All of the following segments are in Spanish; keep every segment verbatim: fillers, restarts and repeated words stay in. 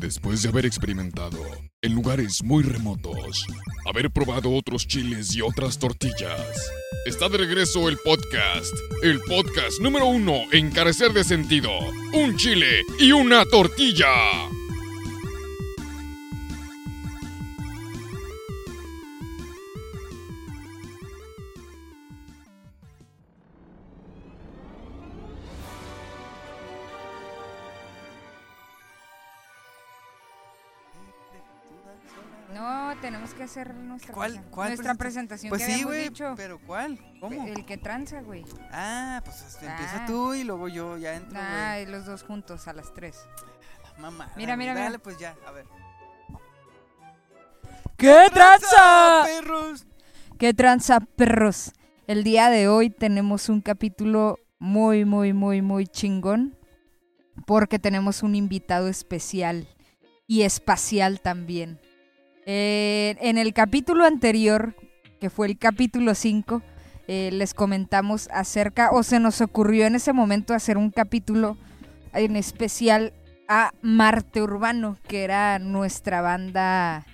después de haber experimentado en lugares muy remotos, haber probado otros chiles y otras tortillas, está de regreso el podcast, el podcast número uno en carecer de sentido, un chile y una tortilla. Hacer nuestra ¿Cuál, cuál nuestra presentación, presentación pues que sí, güey, dicho. Pero ¿cuál? ¿Cómo? El que tranza, güey. Ah, pues hasta ah. empieza tú y luego yo ya entro, güey. Ah, y los dos juntos a las tres. Mamá. Mira, mira, dale, mira. Pues ya, a ver. ¿Qué tranza, perros? ¿Qué tranza, perros? El día de hoy tenemos un capítulo muy, muy, muy, muy chingón porque tenemos un invitado especial y espacial también. Eh, en el capítulo anterior, que fue el capítulo cinco, eh, les comentamos acerca, o se nos ocurrió en ese momento hacer un capítulo en especial a Marte Urbano, que era nuestra banda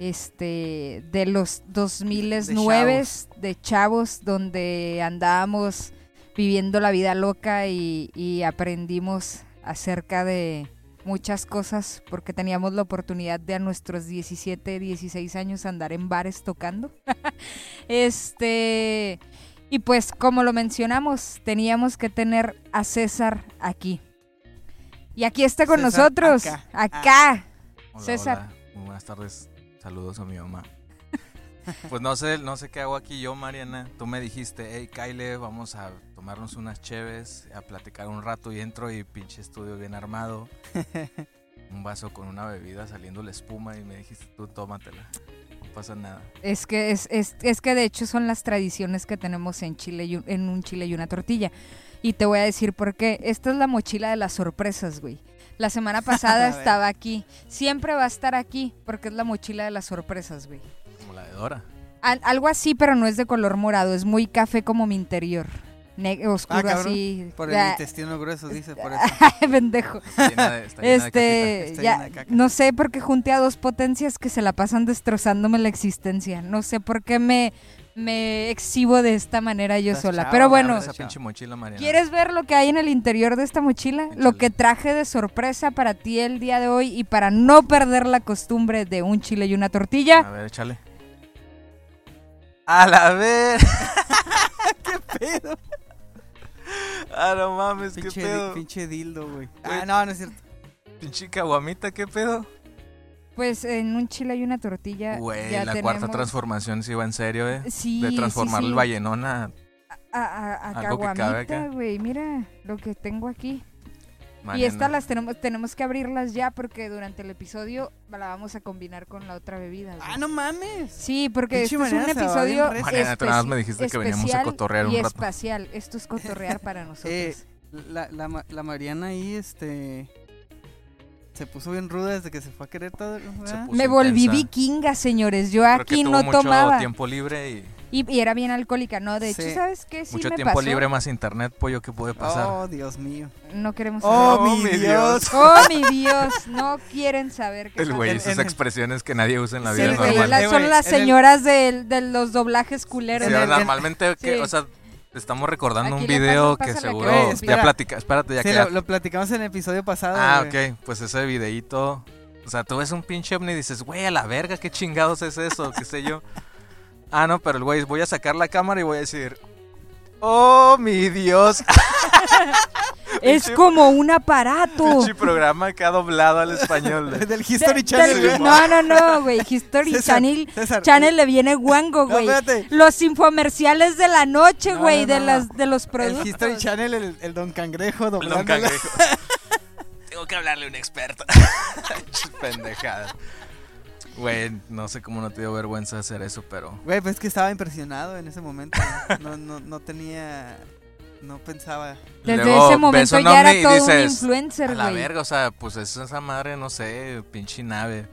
este, de los dos mil nueve, de chavos. de chavos, donde andábamos viviendo la vida loca y, y aprendimos acerca de... muchas cosas, porque teníamos la oportunidad de a nuestros diecisiete, dieciséis años andar en bares tocando. este Y pues, como lo mencionamos, teníamos que tener a César aquí. Y aquí está con César, nosotros, acá. acá. Ah. Hola, César. Hola. Muy buenas tardes. Saludos a mi mamá. Pues no sé, no sé qué hago aquí yo, Mariana. Tú me dijiste, hey, Kyle, vamos a tomarnos unas cheves, a platicar un rato, y entro y pinche estudio bien armado. Un vaso con una bebida saliendo la espuma y me dijiste, tú tómatela, no pasa nada. Es que, es, es, es que de hecho son las tradiciones que tenemos en Chile y, en un chile y una tortilla. Y te voy a decir por qué. Esta es la mochila de las sorpresas, güey. La semana pasada estaba aquí. Siempre va a estar aquí porque es la mochila de las sorpresas, güey. La de Dora. Al, algo así, pero no es de color morado, es muy café como mi interior. Ne- oscuro ah, cabrón, así. Por el la... intestino grueso, dice, por eso. Pendejo. Está llena de, está llena este, de está ya, llena de caca. No sé por qué junté a dos potencias que se la pasan destrozándome la existencia. No sé por qué me, me exhibo de esta manera yo Estás sola. Chao, pero bueno, esa pinche mochila, Mariana. ¿Quieres ver lo que hay en el interior de esta mochila? Échale. Lo que traje de sorpresa para ti el día de hoy y para no perder la costumbre de un chile y una tortilla. A ver, échale. A la ver. ¿Qué pedo? Ah, no mames, pinche, qué pedo. Pinche dildo, güey. Ah, no, no es cierto. Pinche caguamita, qué pedo. Pues en un chile y una tortilla. Güey, la tenemos... cuarta transformación sí va en serio, ¿eh? Sí. De transformar sí, sí. el vallenón a. A, a, a algo caguamita, güey. Mira lo que tengo aquí. Mariana. Y estas las tenemos, tenemos que abrirlas ya porque durante el episodio la vamos a combinar con la otra bebida. Güey. ¡Ah, no mames! Sí, porque este es un episodio Mariana, especi- me dijiste especial que veníamos a cotorrear un y rato. Espacial. Esto es cotorrear para nosotros. Eh, la, la, la Mariana ahí este se puso bien ruda desde que se fue a Querétaro. Me volví intensa. Vikinga, señores. Yo aquí Creo que no mucho tomaba. Mucho tiempo libre y... Y, y era bien alcohólica, ¿no? De sí. hecho, ¿sabes qué? Sí Mucho me tiempo pasó. Libre más internet, pollo, ¿qué puede pasar? Oh, Dios mío. No queremos saber. ¡Oh, oh mi Dios. Dios! ¡Oh, mi Dios! No quieren saber qué. El güey y sus en, expresiones que nadie usa en la sí, vida normal. La, son las señoras el, de, de los doblajes culeros. Sí, en, normalmente, en, que, sí. o sea, estamos recordando Aquí un video pasa, que seguro... Que espera, ya platica, espérate, ya sí, que... Lo, lo platicamos en el episodio pasado. Ah, güey. Ok. Pues ese videíto... O sea, tú ves un pinche ovni y dices, güey, a la verga, qué chingados es eso, qué sé yo... Ah, no, pero el güey, voy a sacar la cámara y voy a decir, ¡oh, mi Dios! Es como un aparato. Pinche programa que ha doblado al español. ¿eh? Del History de, Channel. Del, no, no, no, güey. History César, Channel, César, Channel le viene guango, güey. No, los infomerciales de la noche, güey, no, no, de, no, las, no. de los productos. El History Channel, el, el Don Cangrejo. El Don Cangrejo. Tengo que hablarle a un experto. Pendejada. Güey, no sé cómo no te dio vergüenza hacer eso, pero... Güey, pues es que estaba impresionado en ese momento. No no, no tenía... No pensaba... Desde Luego, ese momento ya era todo dices, un influencer, güey. A la wey. verga, o sea, pues es esa madre, no sé, pinche nave.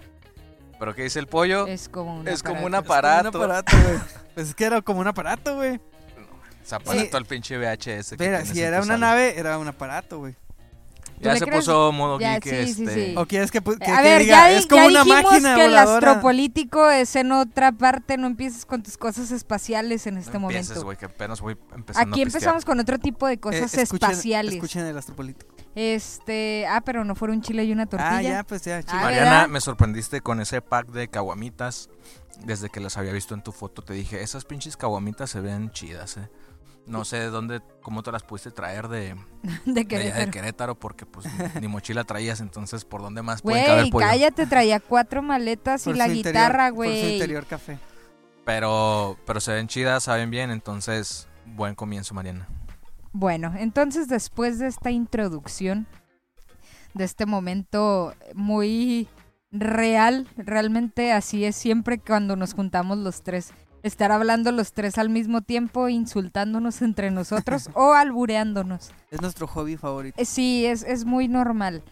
¿Pero qué dice el pollo? Es como un es aparato. Como un aparato. Es como un aparato, güey. Pues es que era como un aparato, güey. Zapanato sí. al pinche V H S. Mira, si era una sala. nave, era un aparato, güey. Ya se crees? Puso modo ya, geek, sí, este... sí, sí. O quieres que, que, a que ver, diga, ya, es como ya una máquina que voladora. El astropolítico es en otra parte, no empieces con tus cosas espaciales en este no momento. Empieces, güey, que apenas voy empezando. Aquí a empezamos con otro tipo de cosas eh, escuchen, espaciales. Escuchen el astropolítico. Este, ah, pero no fueron un chile y una tortilla. Ah, ya, pues ya, chile. Ah, Mariana, ¿verdad? Me sorprendiste con ese pack de caguamitas. Desde que las había visto en tu foto te dije, esas pinches caguamitas se ven chidas, eh. No sé de dónde, cómo te las pudiste traer de, de, Querétaro. de, de Querétaro, porque pues ni mochila traías, entonces por dónde más pueden caber pollo. Güey, cállate, traía cuatro maletas por y la interior, guitarra, güey. Por su interior café. Pero, pero se ven chidas, saben bien, entonces buen comienzo, Mariana. Bueno, entonces después de esta introducción, de este momento muy real, realmente así es siempre cuando nos juntamos los tres. Estar hablando los tres al mismo tiempo, insultándonos entre nosotros o albureándonos. Es nuestro hobby favorito. Sí, es, es muy normal.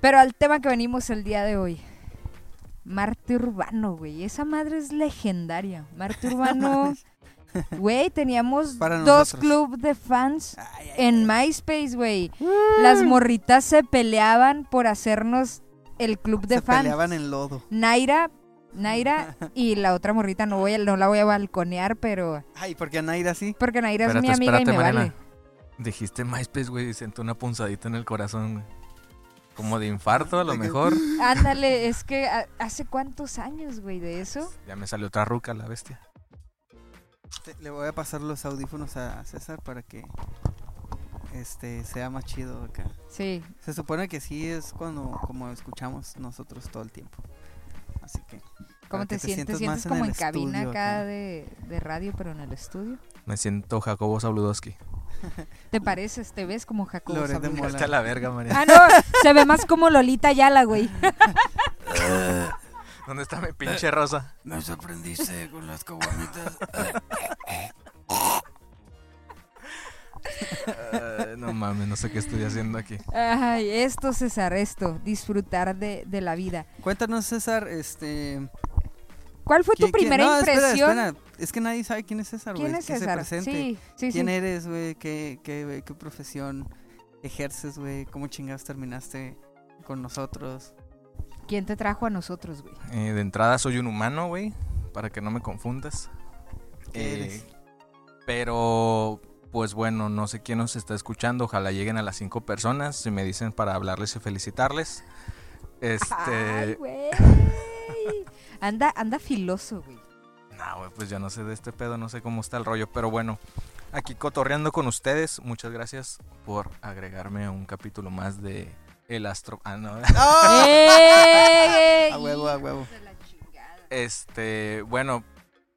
Pero al tema que venimos el día de hoy. Marte Urbano, güey. Esa madre es legendaria. Marte Urbano, güey, teníamos para dos clubes de fans ay, ay, en MySpace, güey. Mm. Las morritas se peleaban por hacernos el club de se fans. Se peleaban en lodo. Naira... Naira y la otra morrita, no voy a, no la voy a balconear, pero... Ay, ¿por qué a Naira sí? Porque Naira espérate, es mi amiga espérate, y me Mariana. Vale. Dijiste MySpace, güey, y sentó una punzadita en el corazón, güey. Como de infarto, a lo mejor. Ándale, es que hace cuántos años, güey, de eso. Ya me salió otra ruca, la bestia. Le voy a pasar los audífonos a César para que... Este, sea más chido acá. Sí. Se supone que sí es cuando, como escuchamos nosotros todo el tiempo. Así que, ¿cómo te, te sientes? ¿Te sientes como en, en cabina acá de, de radio, pero en el estudio? Me siento Jacobo Zabludowski. ¿Te pareces? ¿Te ves como Jacobo Zabludowski? Está la verga, María. Ah, no, se ve más como Lolita Yala, güey. ¿Dónde está mi pinche rosa? Me sorprendiste con las caguamitas. Uh, no mames, no sé qué estoy haciendo aquí. Ay, esto, César, esto, disfrutar de, de la vida. Cuéntanos, César, este... ¿Cuál fue tu primera no, impresión? Espera, espera. Es que nadie sabe quién es César, güey. ¿Quién wey? Es César? Se sí, sí, ¿quién sí. eres, güey? ¿Qué, qué, ¿Qué profesión ejerces, güey? ¿Cómo chingados terminaste con nosotros? ¿Quién te trajo a nosotros, güey? Eh, de entrada soy un humano, güey, para que no me confundas. ¿Qué eh, eres? Pero... Pues bueno, no sé quién nos está escuchando, ojalá lleguen a las cinco personas, si me dicen para hablarles y felicitarles. Este... Ay, güey. Anda, anda filoso, güey. No, güey, pues ya no sé de este pedo, no sé cómo está el rollo, pero bueno, aquí cotorreando con ustedes, muchas gracias por agregarme a un capítulo más de El Astro... Ah, no. ¡Oh! ¡Ey! A huevo, a huevo. Este, bueno...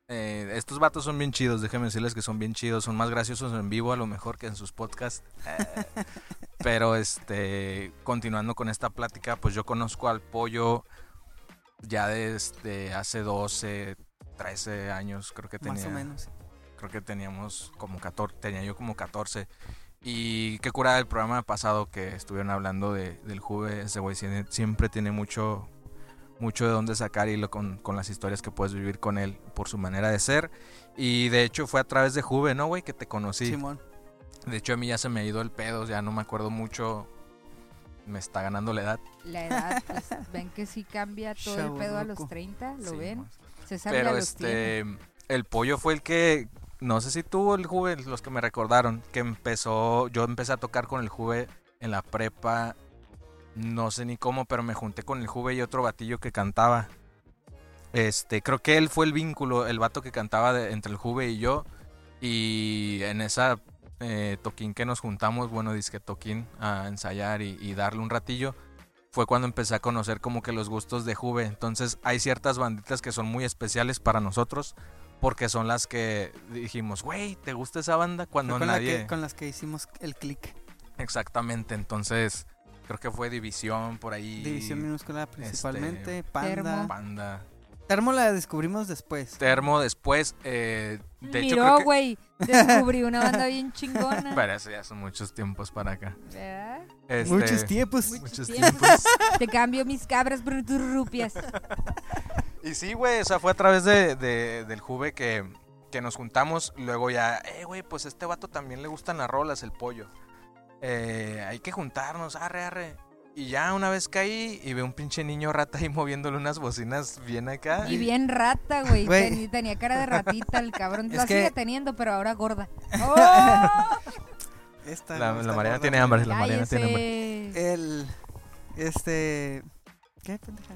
Eh, estos vatos son bien chidos, déjenme decirles que son bien chidos, son más graciosos en vivo a lo mejor que en sus podcasts. Eh, pero este, continuando con esta plática, pues yo conozco al Pollo ya desde hace doce, trece años, creo que tenía. Más o menos. Creo que teníamos como catorce, tenía yo como catorce. Y qué curada el programa pasado que estuvieron hablando de, del Juve, ese güey siempre tiene mucho... mucho de dónde sacar y lo con, con las historias que puedes vivir con él por su manera de ser. Y de hecho fue a través de Juve, ¿no, güey? Que te conocí. Simón. De hecho a mí ya se me ha ido el pedo, ya no me acuerdo mucho. Me está ganando la edad. La edad, pues, ven que sí cambia todo Chaboloco. El pedo a los treinta, ¿lo sí, ven? Se sabe pero a los este, tiempos. El Pollo fue el que, no sé si tuvo el Juve, los que me recordaron, que empezó, yo empecé a tocar con el Juve en la prepa. No sé ni cómo, pero me junté con el Juve y otro batillo que cantaba. Este, creo que él fue el vínculo, el vato que cantaba de, entre el Juve y yo. Y en esa eh, toquín que nos juntamos, bueno, disque toquín a ensayar y, y darle un ratillo, fue cuando empecé a conocer como que los gustos de Juve. Entonces hay ciertas banditas que son muy especiales para nosotros, porque son las que dijimos, güey, ¿te gusta esa banda? Cuando con nadie... La que, con las que hicimos el click. Exactamente, entonces... Creo que fue División por ahí. División Minúscula principalmente, este, Panda. Termo. Panda. Termo la descubrimos después. Termo después. Eh, de Miró, hecho, creo güey. Que... Descubrí una banda bien chingona. Pero eso ya son muchos tiempos para acá. ¿Verdad? Este, muchos tiempos. Muchos tiempos. Te cambio mis cabras por tus rupias. Y sí, güey. O sea, fue a través de, de, del Juve que, que nos juntamos. Luego ya, eh, güey, pues a este vato también le gustan las rolas, el Pollo. eh, hay que juntarnos, arre, arre. Y ya una vez caí y veo un pinche niño rata ahí moviéndole unas bocinas bien acá. Y bien rata, güey. Ten, tenía cara de ratita el cabrón. Es la que... sigue teniendo, pero ahora gorda. ¡Oh! Esta, la esta la Mariana tiene hambre, la Mariana tiene hambre. El... Este... ¿Qué pendeja?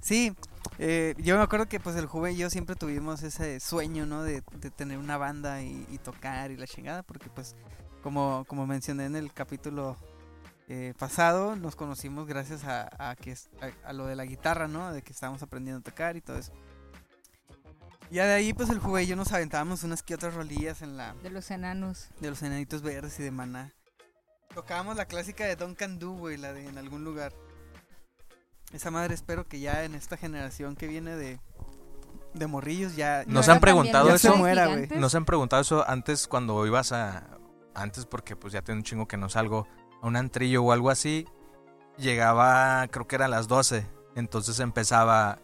Sí, eh, yo me acuerdo que pues el Juve y yo siempre tuvimos ese sueño, ¿no? De, de tener una banda y, y tocar y la chingada, porque pues como, como mencioné en el capítulo... Eh, pasado nos conocimos gracias a, a, que, a, a lo de la guitarra, ¿no? De que estábamos aprendiendo a tocar y todo eso. Ya de ahí pues el Juve y yo nos aventábamos unas que otras rolillas en la... De los enanos. De los enanitos verdes y de Maná. Tocábamos la clásica de Don Cangrejo, güey, la de En Algún Lugar. Esa madre espero que ya en esta generación que viene de... De morrillos ya... Nos han preguntado eso. Nos han preguntado eso antes cuando ibas a... Antes porque pues ya tengo un chingo que no salgo... a un antrillo o algo así, llegaba, creo que eran las doce, entonces empezaba,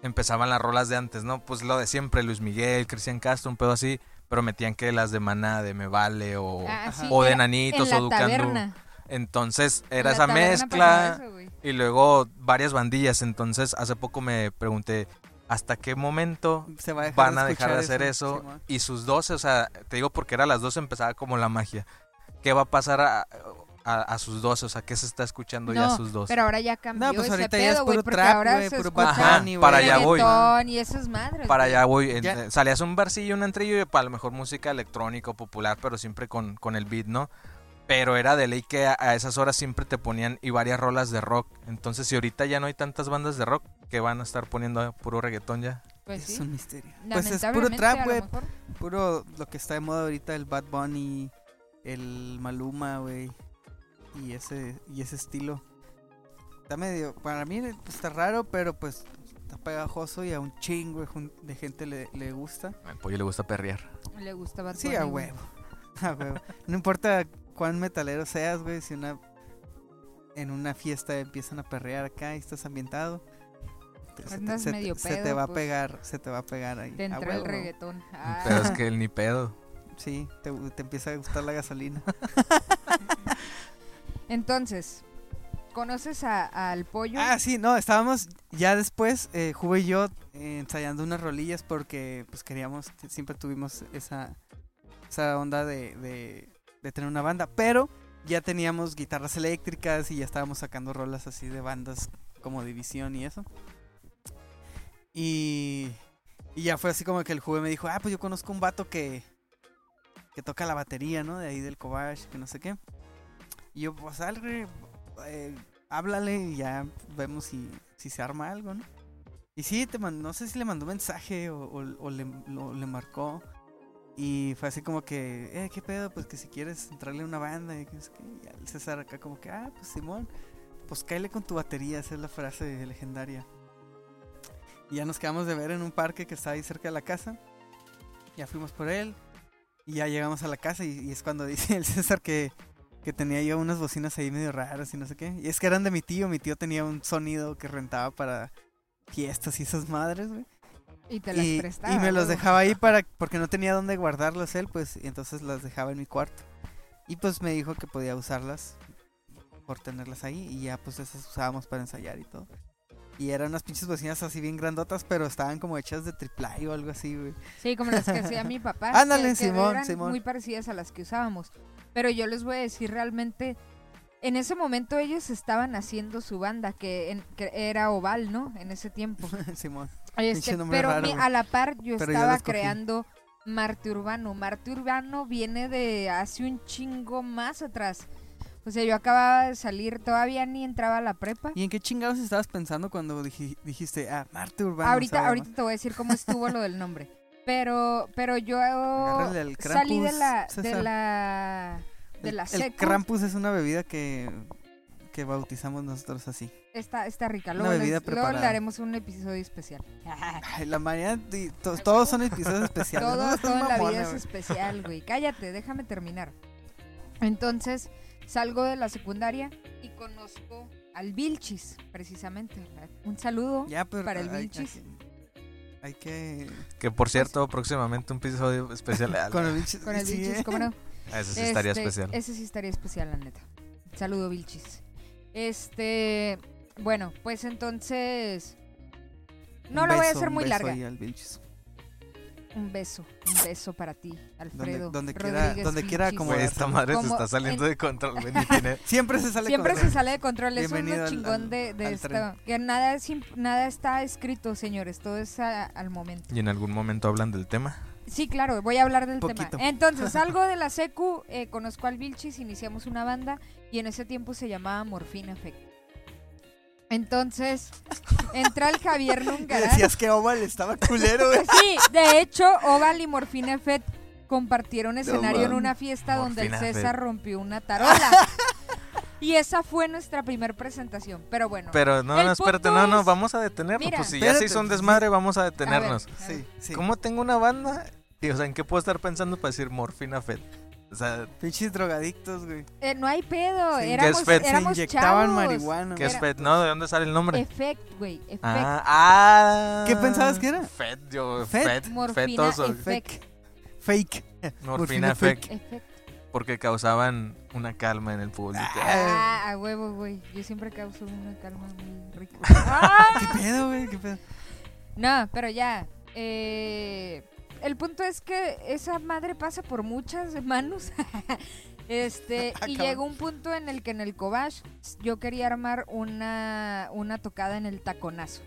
empezaban las rolas de antes, ¿no? Pues lo de siempre, Luis Miguel, Cristian Castro, un pedo así, pero metían que las de Maná, de Me Vale, o, ah, sí, o de Nanitos, o Ducandú. Entonces era en esa mezcla, eso, y luego varias bandillas, entonces hace poco me pregunté, ¿hasta qué momento Se va a van a dejar de hacer eso? eso? Sí, y sus doce, o sea, te digo porque era las doce, empezaba como la magia. ¿Qué va a pasar a... A, a sus doce, o sea, ¿qué se está escuchando no, ya a sus doce? Pero ahora ya cambió. No, pues ahorita pedo, ya es puro wey, trap, güey, puro Bad Bunny, güey. Para allá voy. Y esas madres. Para allá voy. En, salías un barcillo, un antrillo, y para lo mejor música electrónica, popular, pero siempre con, con el beat, ¿no? Pero era de ley que a, a esas horas siempre te ponían y varias rolas de rock. Entonces, si ahorita ya no hay tantas bandas de rock, que van a estar poniendo puro reggaetón ya. Pues es sí. un misterio. Pues es puro trap, güey. Puro lo que está de moda ahorita, el Bad Bunny, el Maluma, güey. Y ese y ese estilo está medio, para mí pues, está raro, pero pues está pegajoso y a un chingo de gente le, le gusta. Al pollo le gusta perrear. Le gusta Bad Bunny. Sí, a huevo. A huevo. No importa cuán metalero seas, güey, si una en una fiesta empiezan a perrear acá y estás ambientado, se te, se, medio pedo, se te va pues, a pegar, se te va a pegar ahí. Te entra el reggaetón. Ah. Pero es que él ni pedo. Sí, te, te empieza a gustar la gasolina. Entonces, ¿conoces al pollo? Ah, sí, no, estábamos ya después, eh, Juve y yo, eh, ensayando unas rolillas porque pues queríamos, siempre tuvimos esa, esa onda de, de, de tener una banda, pero ya teníamos guitarras eléctricas y ya estábamos sacando rolas así de bandas como División y eso. Y, y ya fue así como que el Juve me dijo, ah, pues yo conozco un vato que, que toca la batería, ¿no? De ahí del Cobach, que no sé qué. Y yo, pues, algo, eh, háblale y ya vemos si, si se arma algo, ¿no? Y sí, te mando, no sé si le mandó mensaje o, o, o, le, o le marcó. Y fue así como que, eh, ¿qué pedo? Pues que si quieres entrarle a una banda. Y, no sé qué, y el César acá como que, ah, pues, simón, pues, cáele con tu batería. Esa es la frase legendaria. Y ya nos quedamos de ver en un parque que está ahí cerca de la casa. Ya fuimos por él. Y ya llegamos a la casa y, y es cuando dice el César que... Que tenía yo unas bocinas ahí medio raras y no sé qué. Y es que eran de mi tío. Mi tío tenía un sonido que rentaba para fiestas y esas madres, güey. Y te las y, prestaba. Y me los dejaba ahí para porque no tenía dónde guardarlos él, pues. Y entonces las dejaba en mi cuarto. Y pues me dijo que podía usarlas por tenerlas ahí. Y ya pues esas usábamos para ensayar y todo. Y eran unas pinches bocinas así bien grandotas, pero estaban como hechas de triplay o algo así, güey. Sí, como las que hacía mi papá. Ándale, que, Simón, que eran Simón. Muy parecidas a las que usábamos. Pero yo les voy a decir realmente, en ese momento ellos estaban haciendo su banda, que, en, que era Oval, ¿no? En ese tiempo. Simón. Este, pero raro, mi, a la par yo estaba yo creando Marte Urbano. Marte Urbano viene de hace un chingo más atrás. O sea, yo acababa de salir, todavía ni entraba a la prepa. ¿Y en qué chingados estabas pensando cuando dij, dijiste, ah, Marte Urbano? Ahorita, ahorita te voy a decir cómo estuvo lo del nombre. Pero pero yo Krampus, salí de la César. de la de la secu. El Krampus es una bebida que que bautizamos nosotros así. Está está rica, luego, una les, luego le haremos un episodio especial. Ay, la mañana to, todos son episodios especiales. Todo, ¿no? Todo en la vida es especial, güey. Cállate, déjame terminar. Entonces, salgo de la secundaria y conozco al Vilchis, precisamente. Un saludo ya, pero, para el ay, Vilchis. Ay, ay. Hay que... Que por cierto, próximamente un episodio especial. Con el Vilchis, ¿cómo no? Eso sí este, estaría especial. Eso sí estaría especial, la neta. Saludo, Vilchis. Este, bueno, pues entonces no lo voy a hacer muy larga. Al Vilchis. Un beso, un beso para ti, Alfredo. Donde, donde quiera, donde quiera, como esta madre como se está saliendo en... de control. Siempre se sale Siempre control. se sale de control. Es un chingón al, de, de esta. Que nada, es, nada está escrito, señores. Todo es a, al momento. ¿Y en algún momento hablan del tema? Sí, claro, voy a hablar del Poquito. tema. Entonces, salgo de la secu, eh, conozco al Vilchis, iniciamos una banda y en ese tiempo se llamaba Morfina Effect. Entonces, entra el Javier Lungarán. Decías que Oval estaba culero, ¿eh? Sí, de hecho, Oval y Morfina Effect compartieron escenario no, en una fiesta Morfina donde el César Fett. rompió una tarola. Y esa fue nuestra primer presentación, pero bueno. Pero no, no, espérate, no, no, vamos a detenernos. Mira, pues si espérate, ya se hizo un desmadre, sí. vamos a detenernos. A ver, a ver. Sí, sí. ¿Cómo tengo una banda? Y, o sea, ¿en qué puedo estar pensando para decir Morfina Effect? O sea, pinches drogadictos, güey. Eh, no hay pedo, sí, éramos, éramos chavos. Se inyectaban chavos. marihuana. ¿Qué es F E T? No, ¿de dónde sale el nombre? Effect, güey, Effect. Ah, ah, ¿qué pensabas que era? F E T, yo, F E T, fetoso. Fake. Fake. Morfina Effect. Porque causaban una calma en el público. Ah, a huevo, güey. Yo siempre causo una calma muy rica. ¡Ah! ¿Qué pedo, güey? ¿Qué pedo? No, pero ya, eh... el punto es que esa madre pasa por muchas manos. este Acabó. Y llegó un punto en el que en el Cobach yo quería armar una, una tocada en el Taconazo.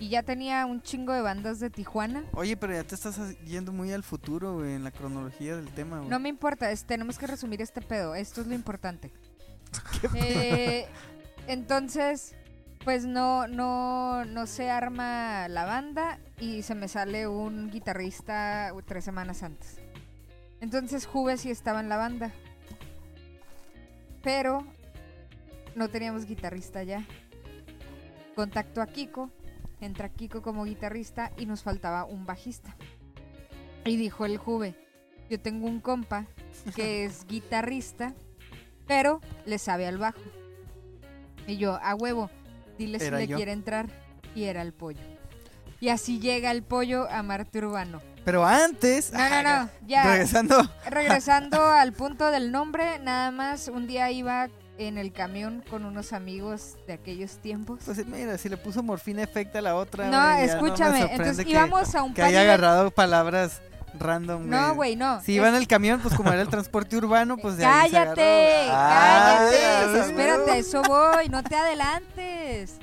Y ya tenía un chingo de bandas de Tijuana. Oye, pero ya te estás yendo muy al futuro, güey, en la cronología del tema, güey. No me importa, es, tenemos que resumir este pedo, esto es lo importante. eh, entonces... Pues no, no, no se arma la banda y se me sale un guitarrista tres semanas antes. Entonces Juve sí estaba en la banda, pero no teníamos guitarrista ya. Contacto a Kiko, entra Kiko como guitarrista y nos faltaba un bajista. Y dijo el Juve, yo tengo un compa que es guitarrista, pero le sabe al bajo. Y yo, a huevo. Dile si le yo. quiere entrar. Y era el Pollo. Y así llega el Pollo a Marte Urbano. Pero antes... No, no, no. Ya, regresando. Regresando al punto del nombre, nada más un día iba en el camión con unos amigos de aquellos tiempos. Pues mira, si le puso Morfina Effect a la otra... No, wey, escúchame. No entonces que, íbamos a un... Que haya agarrado palabras... Random, güey. No, güey, no. Si iba en el camión, pues como era el transporte urbano, pues de ahí ¡Cállate! Se ¡Cállate! Ay, espérate, eso voy, no te adelantes.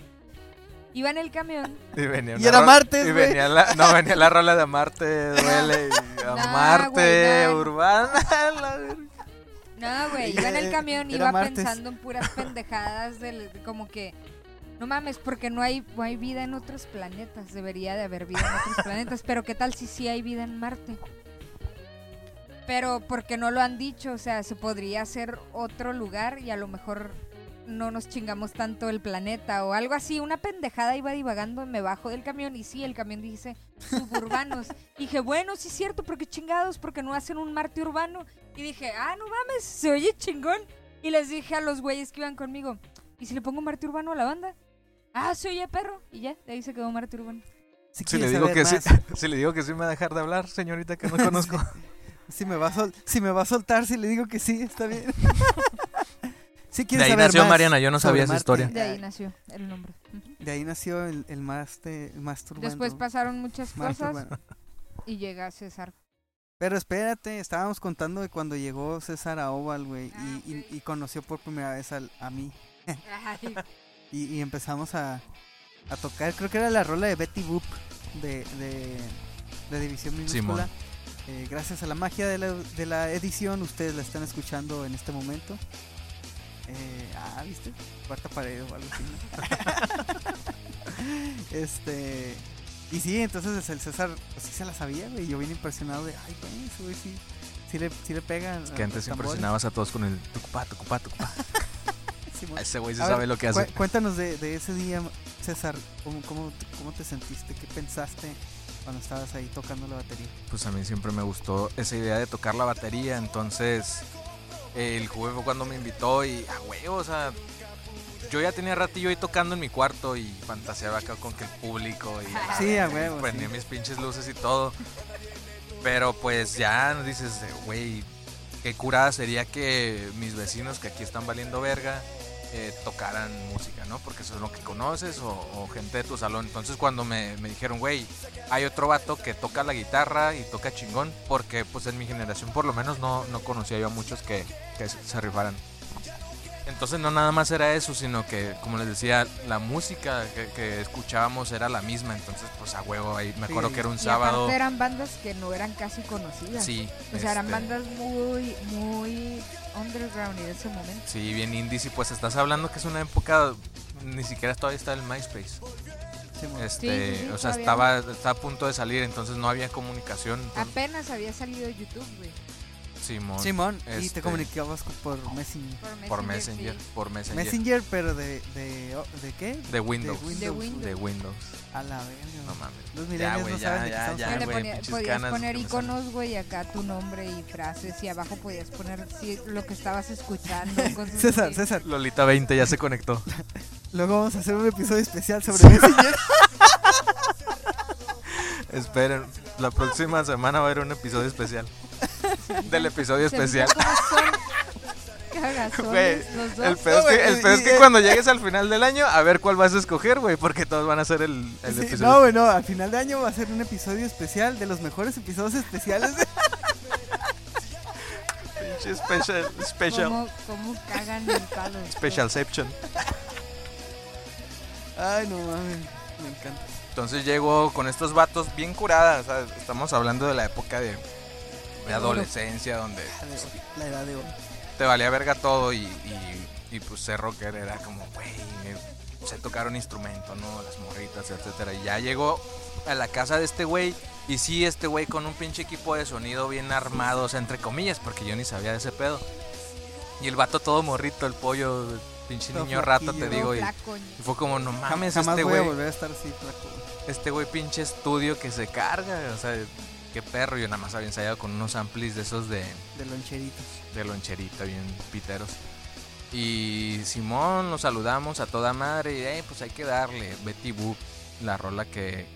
Iba en el camión. Y, venía y era ro- martes, y venía la, no, venía la rola de Marte, duele. No, Marte, güey, no. Urbana. No, güey, iba en el camión, iba martes. pensando en puras pendejadas, del, como que... No mames, porque no hay, no hay vida en otros planetas. Debería de haber vida en otros planetas. Pero qué tal si sí hay vida en Marte. Pero porque no lo han dicho. O sea, se podría hacer otro lugar y a lo mejor no nos chingamos tanto el planeta o algo así. Una pendejada, iba divagando, me bajo del camión y sí, el camión dice suburbanos. Y dije, bueno, sí es cierto, porque chingados, porque no hacen un Marte urbano. Y dije, ah, no mames, se oye chingón. Y les dije a los güeyes que iban conmigo, ¿y si le pongo Marte urbano a la banda? Ah, sí, oye, perro. Y ya, de ahí se quedó Marte Urbano. Si, si, le, digo que sí, si le digo que sí me va a dejar de hablar, señorita que no conozco. si, si, me va a sol, si me va a soltar, si le digo que sí, está bien. si de ahí saber nació más Mariana, yo no sabía esa Marte. historia. De ahí nació el nombre. Uh-huh. De ahí nació el, el Marte Urbano. Después pasaron muchas cosas y llega César. Pero espérate, estábamos contando de cuando llegó César a Oval, güey, ah, y, sí. y, y conoció por primera vez al, a mí. Y, y empezamos a, a tocar, creo que era la rola de Betty Boop de, de, de División Minúscula. Eh, gracias a la magia de la, de la edición, ustedes la están escuchando en este momento. Eh, ah, ¿viste? Cuarta pared o algo así, ¿no? este, y sí, entonces el César pues, sí se la sabía, güey. Yo vine impresionado de, ay, güey, eso, güey, sí, sí, le, sí le pegan. Es que antes impresionabas a todos con el tucupá, tucupá, tucupá. Ese güey se sabe lo que hace. Cu- cuéntanos de, de ese día, César, ¿cómo, cómo, ¿cómo te sentiste? ¿Qué pensaste cuando estabas ahí tocando la batería? Pues a mí siempre me gustó esa idea de tocar la batería, entonces eh, el jueves fue cuando me invitó y a ah, huevo, o sea, yo ya tenía ratillo ahí tocando en mi cuarto y fantaseaba acá con que el público y sí, a huevo, y prendía sí. mis pinches luces y todo. Pero pues ya nos dices, güey, qué curada sería que mis vecinos que aquí están valiendo verga eh, tocaran música, ¿no? Porque eso es lo que conoces o, o gente de tu salón. Entonces cuando me, me dijeron, güey, hay otro vato que toca la guitarra y toca chingón, porque pues en mi generación por lo menos no, no conocía yo a muchos que, que se rifaran. Entonces no nada más era eso, sino que, como les decía, la música que, que escuchábamos era la misma. Entonces, pues a huevo, ahí me acuerdo sí. que era un y sábado. Eran bandas que no eran casi conocidas. Sí. O sea, este... eran bandas muy, muy underground en ese momento. Sí, bien indies. Y pues estás hablando que es una época, ni siquiera todavía está el MySpace. Este, sí, sí, sí, o sea, estaba, estaba a punto de salir, entonces no había comunicación. Entonces... apenas había salido YouTube, güey. Simón, Simón este... y te comunicabas por Messenger. Por Messenger, por Messenger. Messenger, pero de de, ¿de qué? De Windows. De Windows. De Windows. De Windows. A la verga. No mames. Los milenios no saben de qué estamos hablando. Podías poner, poner iconos, güey, acá tu nombre y frases, y abajo podías poner sí, lo que estabas escuchando. César, César. Lolita veinte ya se conectó. Luego vamos a hacer un episodio especial sobre Messenger. Esperen, la próxima semana va a haber un episodio especial. Del episodio especial. Wey, el peor no, es, que, es que cuando llegues al final del año, a ver cuál vas a escoger, güey, porque todos van a hacer el, el sí, episodio. No, güey, no, al final de año va a ser un episodio especial de los mejores episodios especiales. Pinche special, special. ¿Cómo, cómo cagan el palo? Specialception. Ay, no mames, me encanta. Entonces llego con estos vatos bien curadas, ¿sabes? Estamos hablando de la época de... de adolescencia, donde pues, la edad de oro. Te valía verga todo y, y, y pues ser rocker era como, güey, sé tocar un instrumento, ¿no? Las morritas, etcétera. Y ya llegó a la casa de este güey y sí, este güey con un pinche equipo de sonido bien armado, o sea, entre comillas, porque yo ni sabía de ese pedo. Y el vato todo morrito, el pollo, pinche todo niño rato, te digo. Y, y fue como, no mames, jamás este güey. volver a estar así, flaco. Este güey pinche estudio que se carga, o sea... qué perro, yo nada más había ensayado con unos amplis de esos de... de loncheritos. De loncherita, bien piteros. Y Simón, nos saludamos a toda madre y hey, pues hay que darle. Betty Boop, la rola que,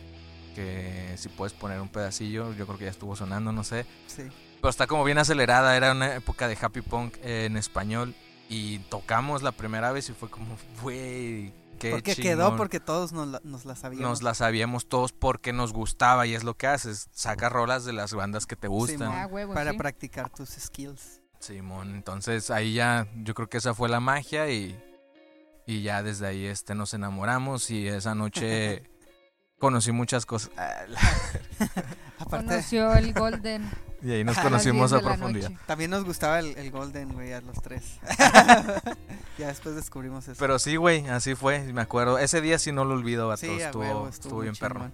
que si puedes poner un pedacillo, yo creo que ya estuvo sonando, no sé. Sí. Pero está como bien acelerada, era una época de happy punk en español. Y tocamos la primera vez y fue como, güey... qué porque chingón. Quedó porque todos nos la, nos la sabíamos. Nos la sabíamos todos porque nos gustaba y es lo que haces, sacas rolas de las bandas que te gustan. Sí, ah, huevo, para sí. practicar tus skills. Simón, entonces ahí ya, yo creo que esa fue la magia y, y ya desde ahí este nos enamoramos y esa noche conocí muchas cosas. Aparte... conoció el Golden. Y ahí nos conocimos a, a profundidad. También nos gustaba el, el Golden, güey, a los tres. Ya después descubrimos eso. Pero sí, güey, así fue, me acuerdo. Ese día sí no lo olvido, vato. Sí, estuvo, huevo, estuvo, estuvo bien chingón. Perro.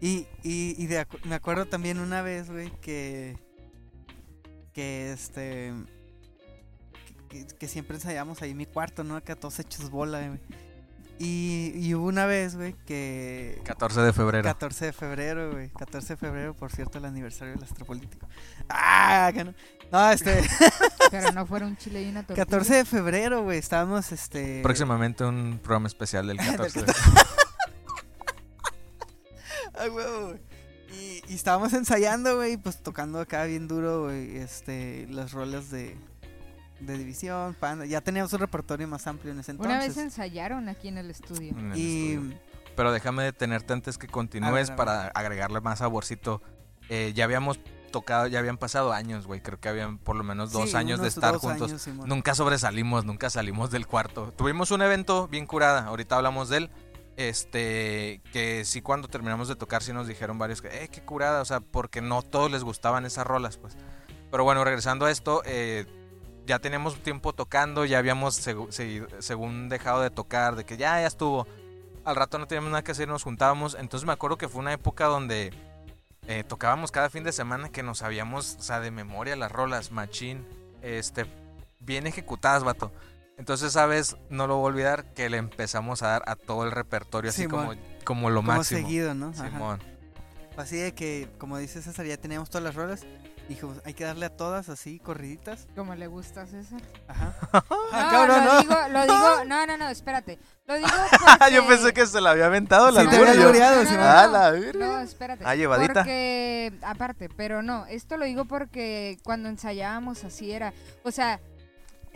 Y, y, y de acu- me acuerdo también una vez, güey, que... Que este... Que, que siempre ensayamos ahí en mi cuarto, ¿no? Acá todos hechos bola, güey. Y, y hubo una vez, güey, que... catorce de febrero. catorce de febrero, güey. catorce de febrero, por cierto, el aniversario del Astropolítico. ¡Ah! Que no, no, este... pero no fuera un chile y una tortilla. catorce de febrero, güey. Estábamos, este... próximamente un programa especial del catorce de febrero. ¡Ay, güey! Y, y estábamos ensayando, güey, pues tocando acá bien duro, güey, este... las rolas de... de División, Panda, ya teníamos un repertorio más amplio en ese entonces. Una vez ensayaron aquí en el estudio. En el y... estudio. Pero déjame detenerte antes que continúes para agregarle más saborcito. Eh, ya habíamos tocado, ya habían pasado años, güey, creo que habían por lo menos dos sí, años de estar juntos. Años, sí, nunca sobresalimos, nunca salimos del cuarto. Tuvimos un evento bien curada, ahorita hablamos de él. Este, que sí, cuando terminamos de tocar, sí nos dijeron varios que, eh, qué curada, o sea, porque no todos les gustaban esas rolas, pues. Pero bueno, regresando a esto, eh. ya teníamos tiempo tocando, ya habíamos seg- seg- según dejado de tocar, de que ya, ya estuvo. Al rato no teníamos nada que hacer, nos juntábamos. Entonces me acuerdo que fue una época donde eh, tocábamos cada fin de semana que nos sabíamos, o sea, de memoria las rolas, machín, este, bien ejecutadas, vato. Entonces, ¿sabes? No lo voy a olvidar que le empezamos a dar a todo el repertorio, así como, como lo como máximo. Como seguido, ¿no? Simón. Así de que, como dice César, ya teníamos todas las rolas. Dijimos, hay que darle a todas así, corriditas. Como le gusta a César. Ajá. No, no, no, lo digo, lo digo No, no, no, no, espérate. Lo digo porque... Yo pensé que se la había aventado la sí, luna. No, no, no, ah, la virgen. No, espérate. Ah, llevadita. Porque, aparte, pero no, esto lo digo porque cuando ensayábamos así era, o sea,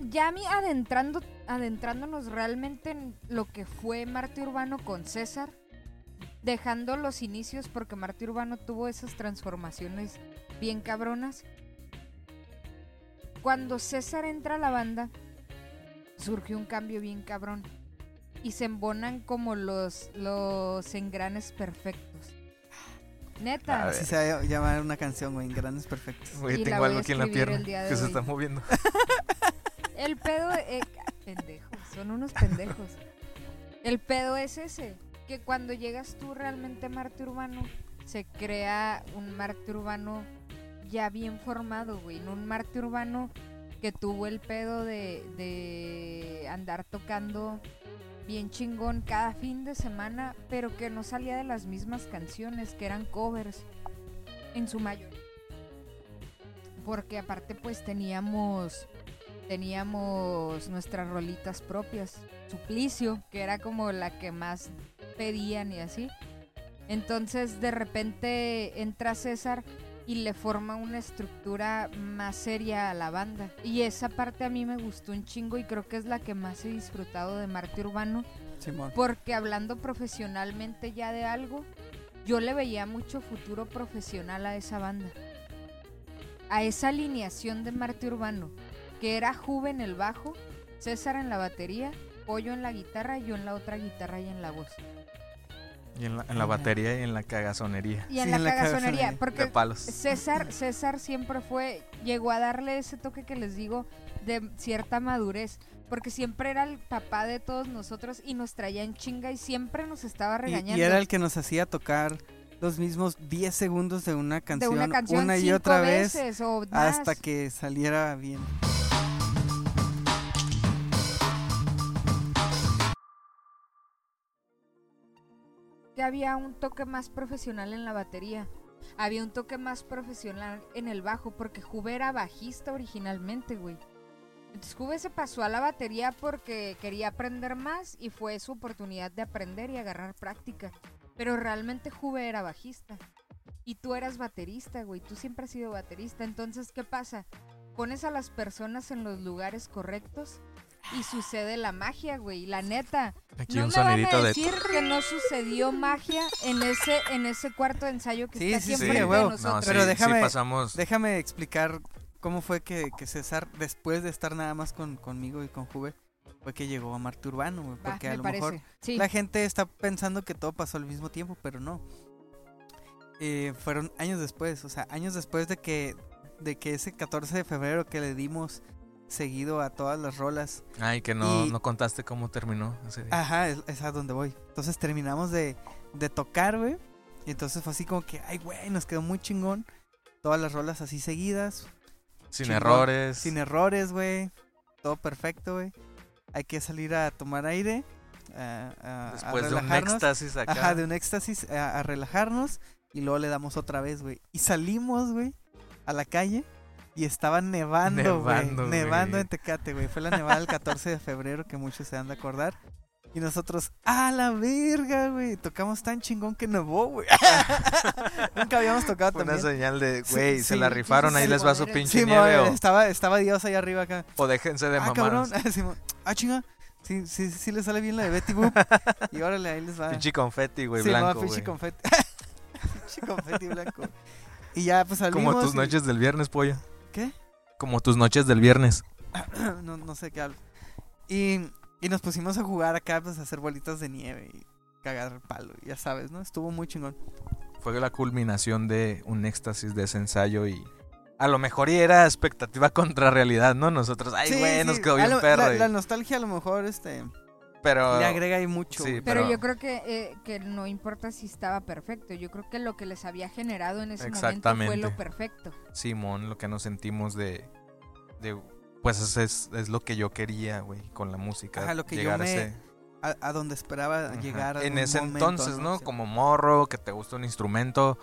ya a mí adentrando, adentrándonos realmente en lo que fue Marte Urbano con César, dejando los inicios porque Marte Urbano tuvo esas transformaciones bien cabronas. Cuando César entra a la banda, surgió un cambio bien cabrón y se embonan como los, los engranes perfectos. Neta. Así se va a llamar una canción, güey, engranes perfectos. Güey, tengo algo aquí en la pierna que se está moviendo. El pedo, eh, pendejos, son unos pendejos. El pedo es ese, que cuando llegas tú realmente a Marte Urbano, se crea un Marte Urbano ya bien formado, güey, en un Marte Urbano que tuvo el pedo de, de andar tocando bien chingón cada fin de semana, pero que no salía de las mismas canciones, que eran covers en su mayoría. Porque aparte pues teníamos teníamos nuestras rolitas propias, Suplicio, que era como la que más pedían y así. Entonces de repente entra César y le forma una estructura más seria a la banda. Y esa parte a mí me gustó un chingo y creo que es la que más he disfrutado de Marte Urbano. Simón. Porque hablando profesionalmente ya de algo, yo le veía mucho futuro profesional a esa banda. A esa alineación de Marte Urbano, que era Juve en el bajo, César en la batería, Pollo en la guitarra, yo en la otra guitarra y en la voz. Y en la, en la batería y en la cagazonería. Y en, sí, la, en la cagazonería, porque César, César siempre fue, llegó a darle ese toque que les digo de cierta madurez, porque siempre era el papá de todos nosotros y nos traía en chinga y siempre nos estaba regañando. Y, y era el que nos hacía tocar los mismos diez segundos de una canción, de una, canción una y otra vez hasta que saliera bien. Ya había un toque más profesional en la batería, había un toque más profesional en el bajo, porque Juve era bajista originalmente, güey. Entonces Juve se pasó a la batería porque quería aprender más y fue su oportunidad de aprender y agarrar práctica. Pero realmente Juve era bajista y tú eras baterista, güey, tú siempre has sido baterista. Entonces, ¿qué pasa? Pones a las personas en los lugares correctos y sucede la magia, güey, la neta. Aquí no un me sonidito van a decir de... que no sucedió magia en ese en ese cuarto de ensayo que sí, está sí, siempre sí, de nosotros. No, sí, pero déjame, sí pasamos... déjame explicar cómo fue que, que César, después de estar nada más con, conmigo y con Juve, fue que llegó a Marte Urbano, güey, porque bah, a lo parece. mejor sí. La gente está pensando que todo pasó al mismo tiempo, pero no. Eh, fueron años después, o sea, años después de que de que ese catorce de febrero que le dimos seguido a todas las rolas. Ay, que no, y... no contaste cómo terminó ese día. Ajá, es, es a donde voy. Entonces terminamos de, de tocar, güey. Y entonces fue así como que, ay, güey, nos quedó muy chingón. Todas las rolas así seguidas. Sin chingón, errores. Sin errores, güey. Todo perfecto, güey. Hay que salir a tomar aire. A, a, Después a de un éxtasis acá. Ajá, de un éxtasis a, a relajarnos. Y luego le damos otra vez, güey. Y salimos, güey, a la calle. Y estaba nevando, güey, nevando, nevando en Tecate, güey. Fue la nevada del catorce de febrero, que muchos se han de acordar. Y nosotros, ¡ah, la verga, güey! Tocamos tan chingón que nevó, güey. Nunca habíamos tocado tan bien. Una señal de, güey, sí, se sí, la rifaron, ahí les va su pinche sí, nieve. O... Estaba, estaba Dios ahí arriba acá. O déjense de ah, mamadas. Ah, cabrón, ah, chinga. Sí, sí, sí, sí le sale bien la de Betty Boop. Y órale, ahí les va. Pinche confeti, güey, sí, blanco, güey. Sí, pinche confeti. Pinche confeti blanco. Y ya, pues salimos. Como tus y... noches del viernes, pollo. ¿Qué? Como tus noches del viernes. No, no sé qué hablo. Y, y nos pusimos a jugar acá, pues a hacer bolitas de nieve y cagar palo, ya sabes, ¿no? Estuvo muy chingón. Fue la culminación de un éxtasis de ese ensayo y a lo mejor y era expectativa contra realidad, ¿no? Nosotros, ay, güey, sí, sí, nos quedó bien lo, perro. La, y... la nostalgia a lo mejor, este... Pero, le agrega ahí mucho. Sí, pero, pero yo creo que, eh, que no importa si estaba perfecto. Yo creo que lo que les había generado en ese momento fue lo perfecto. Simón, lo que nos sentimos de... de pues es, es lo que yo quería, güey, con la música. Ajá, lo que llegar yo me, a, ese... a, a donde esperaba uh-huh. llegar. En ese momento, entonces, ¿no? Sí. Como morro, que te gusta un instrumento.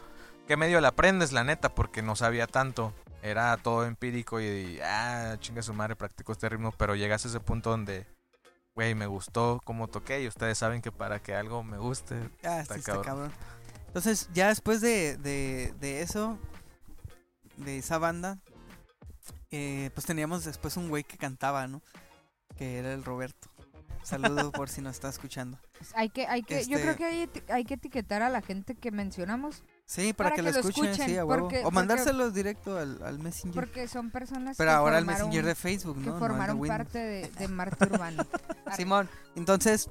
¿Qué medio le aprendes, la neta? Porque no sabía tanto. Era todo empírico y... y ah, chinga su madre, practico este ritmo. Pero llegas a ese punto donde... güey, me gustó cómo toqué, y ustedes saben que para que algo me guste, ah, está, sí, cabrón. está cabrón. Entonces, ya después de, de, de eso, de esa banda, eh, pues teníamos después un güey que cantaba, ¿no? Que era el Roberto. Saludo por si nos está escuchando. Pues hay que, hay que, este... yo creo que hay, hay que etiquetar a la gente que mencionamos. Sí, para, para que, que lo escuchen, escuchen sí, a huevo. Porque, o mandárselos porque, directo al, al Messenger. Porque son personas Pero que ahora el Messenger de Facebook, ¿no? Que formaron no, parte de, de Marte Urbano. Simón, entonces,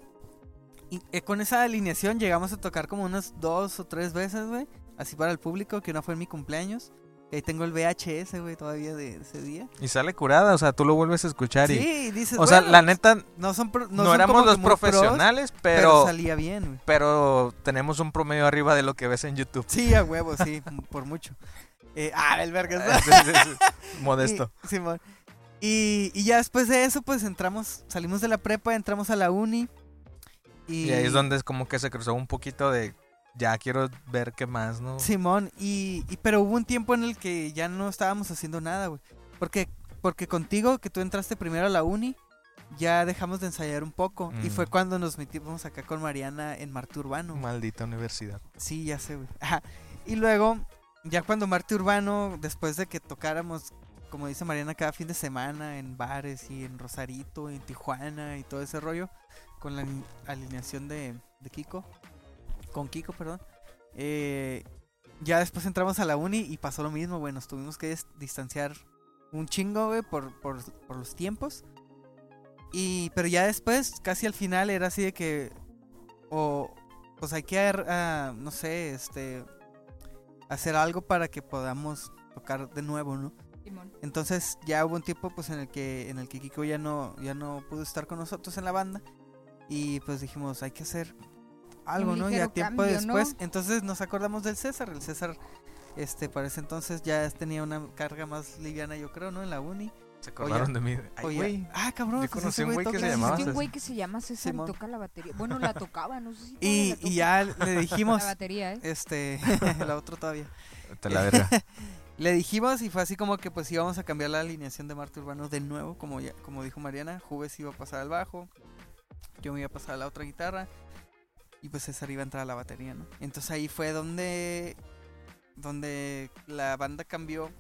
y, eh, con esa alineación llegamos a tocar como unas dos o tres veces, güey. Así para el público, que una fue en mi cumpleaños. Ahí tengo el V H S, güey, todavía de ese día. Y sale curada, o sea, tú lo vuelves a escuchar y... Sí, dices, o sea, bueno, la neta, no, son pro, no, no son éramos los profesionales, pros, pero... Pero salía bien, güey. Pero tenemos un promedio arriba de lo que ves en YouTube. Sí, a huevo, sí, por mucho. Eh, ah, el verga. Sí, sí, sí. Modesto. Y, Simón. Y, y ya después de eso, pues, entramos, salimos de la prepa, entramos a la uni. Y, y ahí es donde es como que se cruzó un poquito de... Ya quiero ver qué más, ¿no? Simón, y, y pero hubo un tiempo en el que ya no estábamos haciendo nada, güey. Porque, porque contigo, que tú entraste primero a la uni, ya dejamos de ensayar un poco. Mm. Y fue cuando nos metimos acá con Mariana en Marte Urbano. Maldita universidad. Sí, ya sé, güey. Ajá. Y luego, ya cuando Marte Urbano, después de que tocáramos, como dice Mariana, cada fin de semana en bares y en Rosarito, en Tijuana y todo ese rollo, con la alineación de, de Kiko... Con Kiko, perdón. Eh, ya después entramos a la uni y pasó lo mismo, güey. Nos tuvimos que des- distanciar un chingo, güey, por, por, por los tiempos. Y, pero ya después, casi al final, era así de que... O, pues hay que, uh, no sé, este... hacer algo para que podamos tocar de nuevo, ¿no? Simón. Entonces ya hubo un tiempo, pues, en el que, en el que Kiko ya no, ya no pudo estar con nosotros en la banda. Y pues dijimos, hay que hacer... algo, ¿no? Ya tiempo cambio, después, ¿no? Entonces nos acordamos del César, el César este para ese entonces ya tenía una carga más liviana, yo creo, ¿no? En la uni. Se acordaron de mí. Ay, güey. Ah, cabrón. Yo conocí un güey que se llamaba César. un güey que se llama César y toca la batería. Bueno, la tocaba, no sé si y, y ya le dijimos la batería, ¿eh? Este, la otra todavía. Te la verga. Le dijimos y fue así como que pues íbamos a cambiar la alineación de Marte Urbano de nuevo, como ya, como dijo Mariana, Juve se iba a pasar al bajo. Yo me iba a pasar a la otra guitarra. Y pues César iba a entrar a la batería, ¿no? Entonces ahí fue donde donde la banda cambió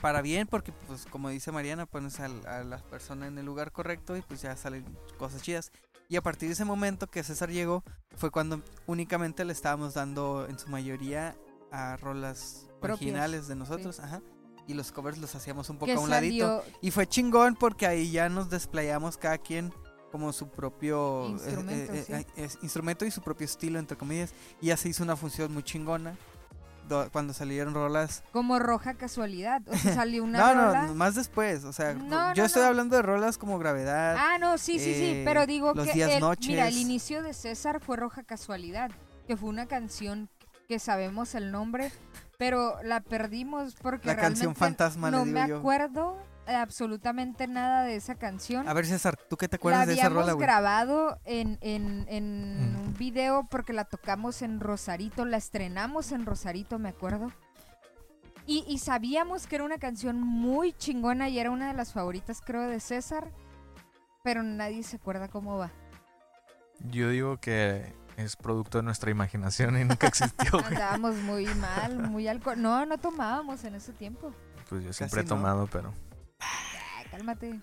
para bien, porque pues como dice Mariana, pones a, a las personas en el lugar correcto y pues ya salen cosas chidas. Y a partir de ese momento que César llegó, fue cuando únicamente le estábamos dando en su mayoría a rolas propios, originales de nosotros, sí. Ajá. Y los covers los hacíamos un poco a un ladito. Y fue chingón porque ahí ya nos desplayamos cada quien como su propio instrumento, eh, eh, sí. eh, instrumento y su propio estilo, entre comillas, y ya se hizo una función muy chingona do, cuando salieron rolas como Roja Casualidad, o sea, salió una no, rola... No, no, más después, o sea, no, yo no, estoy no. hablando de rolas como Gravedad. Ah, no, sí, sí, eh, sí, pero digo los que días, el, noches. Mira, el inicio de César fue Roja Casualidad, que fue una canción que sabemos el nombre, pero la perdimos porque la canción fantasma, no le digo me yo. acuerdo absolutamente nada de esa canción. A ver, César, ¿tú qué te acuerdas de esa rola, güey? La habíamos grabado en, en, en mm. un video porque la tocamos en Rosarito, la estrenamos en Rosarito, me acuerdo. Y, y sabíamos que era una canción muy chingona y era una de las favoritas, creo, de César, pero nadie se acuerda cómo va. Yo digo que es producto de nuestra imaginación y nunca existió. Andábamos muy mal, muy alco... No, no tomábamos en ese tiempo. Pues yo siempre Casi he tomado, no. pero... Cálmate,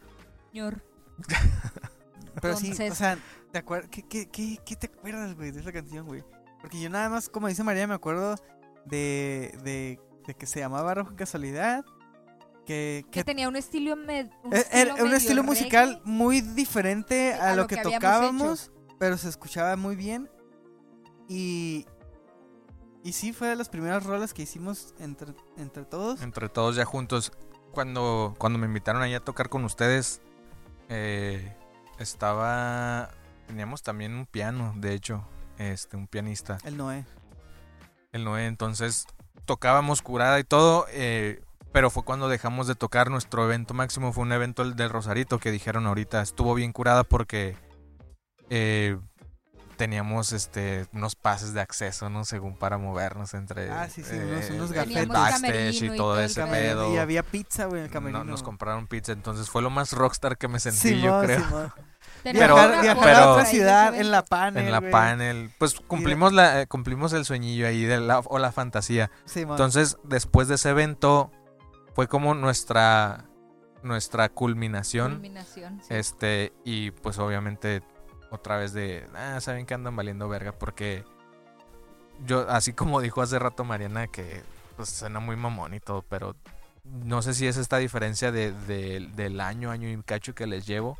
señor. Pero Entonces, sí, o sea, ¿te acuer- qué, qué, qué, ¿qué te acuerdas, güey, de esa canción, güey? Porque yo nada más, como dice María, me acuerdo de, de, de que se llamaba Roja Casualidad. Que, que, que tenía un estilo, med- un, estilo era, medio un estilo musical reggae, muy diferente a, a lo, lo que, que tocábamos, hecho. Pero se escuchaba muy bien. Y... Y sí, fue de las primeras rolas que hicimos entre, entre todos. Entre todos ya juntos. Cuando, cuando me invitaron allá a tocar con ustedes, eh, estaba... Teníamos también un piano, de hecho, este un pianista. El Noé. El Noé, entonces tocábamos curada y todo, eh, pero fue cuando dejamos de tocar. Nuestro evento máximo fue un evento el del Rosarito, que dijeron ahorita. Estuvo bien curada porque eh, teníamos este unos pases de acceso, ¿no? Según para movernos entre... Ah, sí, sí, eh, unos, unos gafetes. Backstage y todo, y todo ese camerino. Pedo. Y había pizza, güey, en el camerino. No, nos compraron pizza, entonces fue lo más rockstar que me sentí, sí, yo no, creo. Sí, no. Pero, viajar, viajar pero, a otra ciudad en la panel. En la wey. panel. Pues cumplimos sí, la, cumplimos el sueñillo ahí de la, o la fantasía. Sí, entonces, después de ese evento, fue como nuestra nuestra culminación. Culminación, sí. Este, y pues obviamente otra vez de, ah, saben que andan valiendo verga porque yo, así como dijo hace rato Mariana, que pues suena muy mamón y todo, pero no sé si es esta diferencia de, de, del año, año y cacho que les llevo.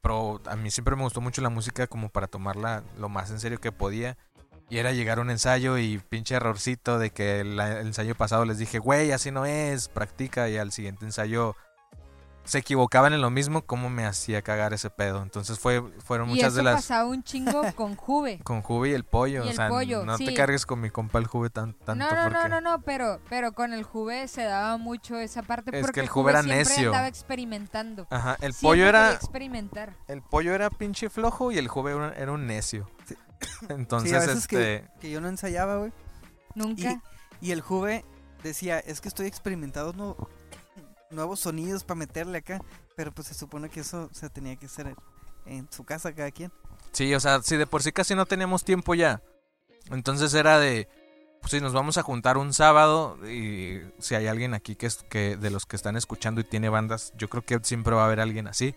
Pero a mí siempre me gustó mucho la música como para tomarla lo más en serio que podía. Y era llegar a un ensayo y pinche errorcito de que el, el ensayo pasado les dije, güey, así no es, practica. Y al siguiente ensayo se equivocaban en lo mismo, cómo me hacía cagar ese pedo. Entonces fue fueron muchas de las... Y eso pasaba un chingo con Juve. Con Juve y el Pollo. Y el o sea, pollo, no sí. te cargues con mi compa el Juve tan, tanto. No, no, porque... no, no, no, pero, pero con el Juve se daba mucho esa parte. Es porque el Juve, Juve era siempre necio. Estaba experimentando. Ajá, el siempre Pollo era... experimentar. El Pollo era pinche flojo y el Juve era, era un necio. Sí. Entonces, sí, a veces este... Que, que yo no ensayaba, güey. Nunca. Y, y el Juve decía, es que estoy experimentando... No... nuevos sonidos para meterle acá, pero pues se supone que eso se tenía que hacer en su casa cada quien. Sí, o sea, si de por sí casi no teníamos tiempo ya, entonces era de, pues si nos vamos a juntar un sábado y si hay alguien aquí que, es, que de los que están escuchando y tiene bandas, yo creo que siempre va a haber alguien así,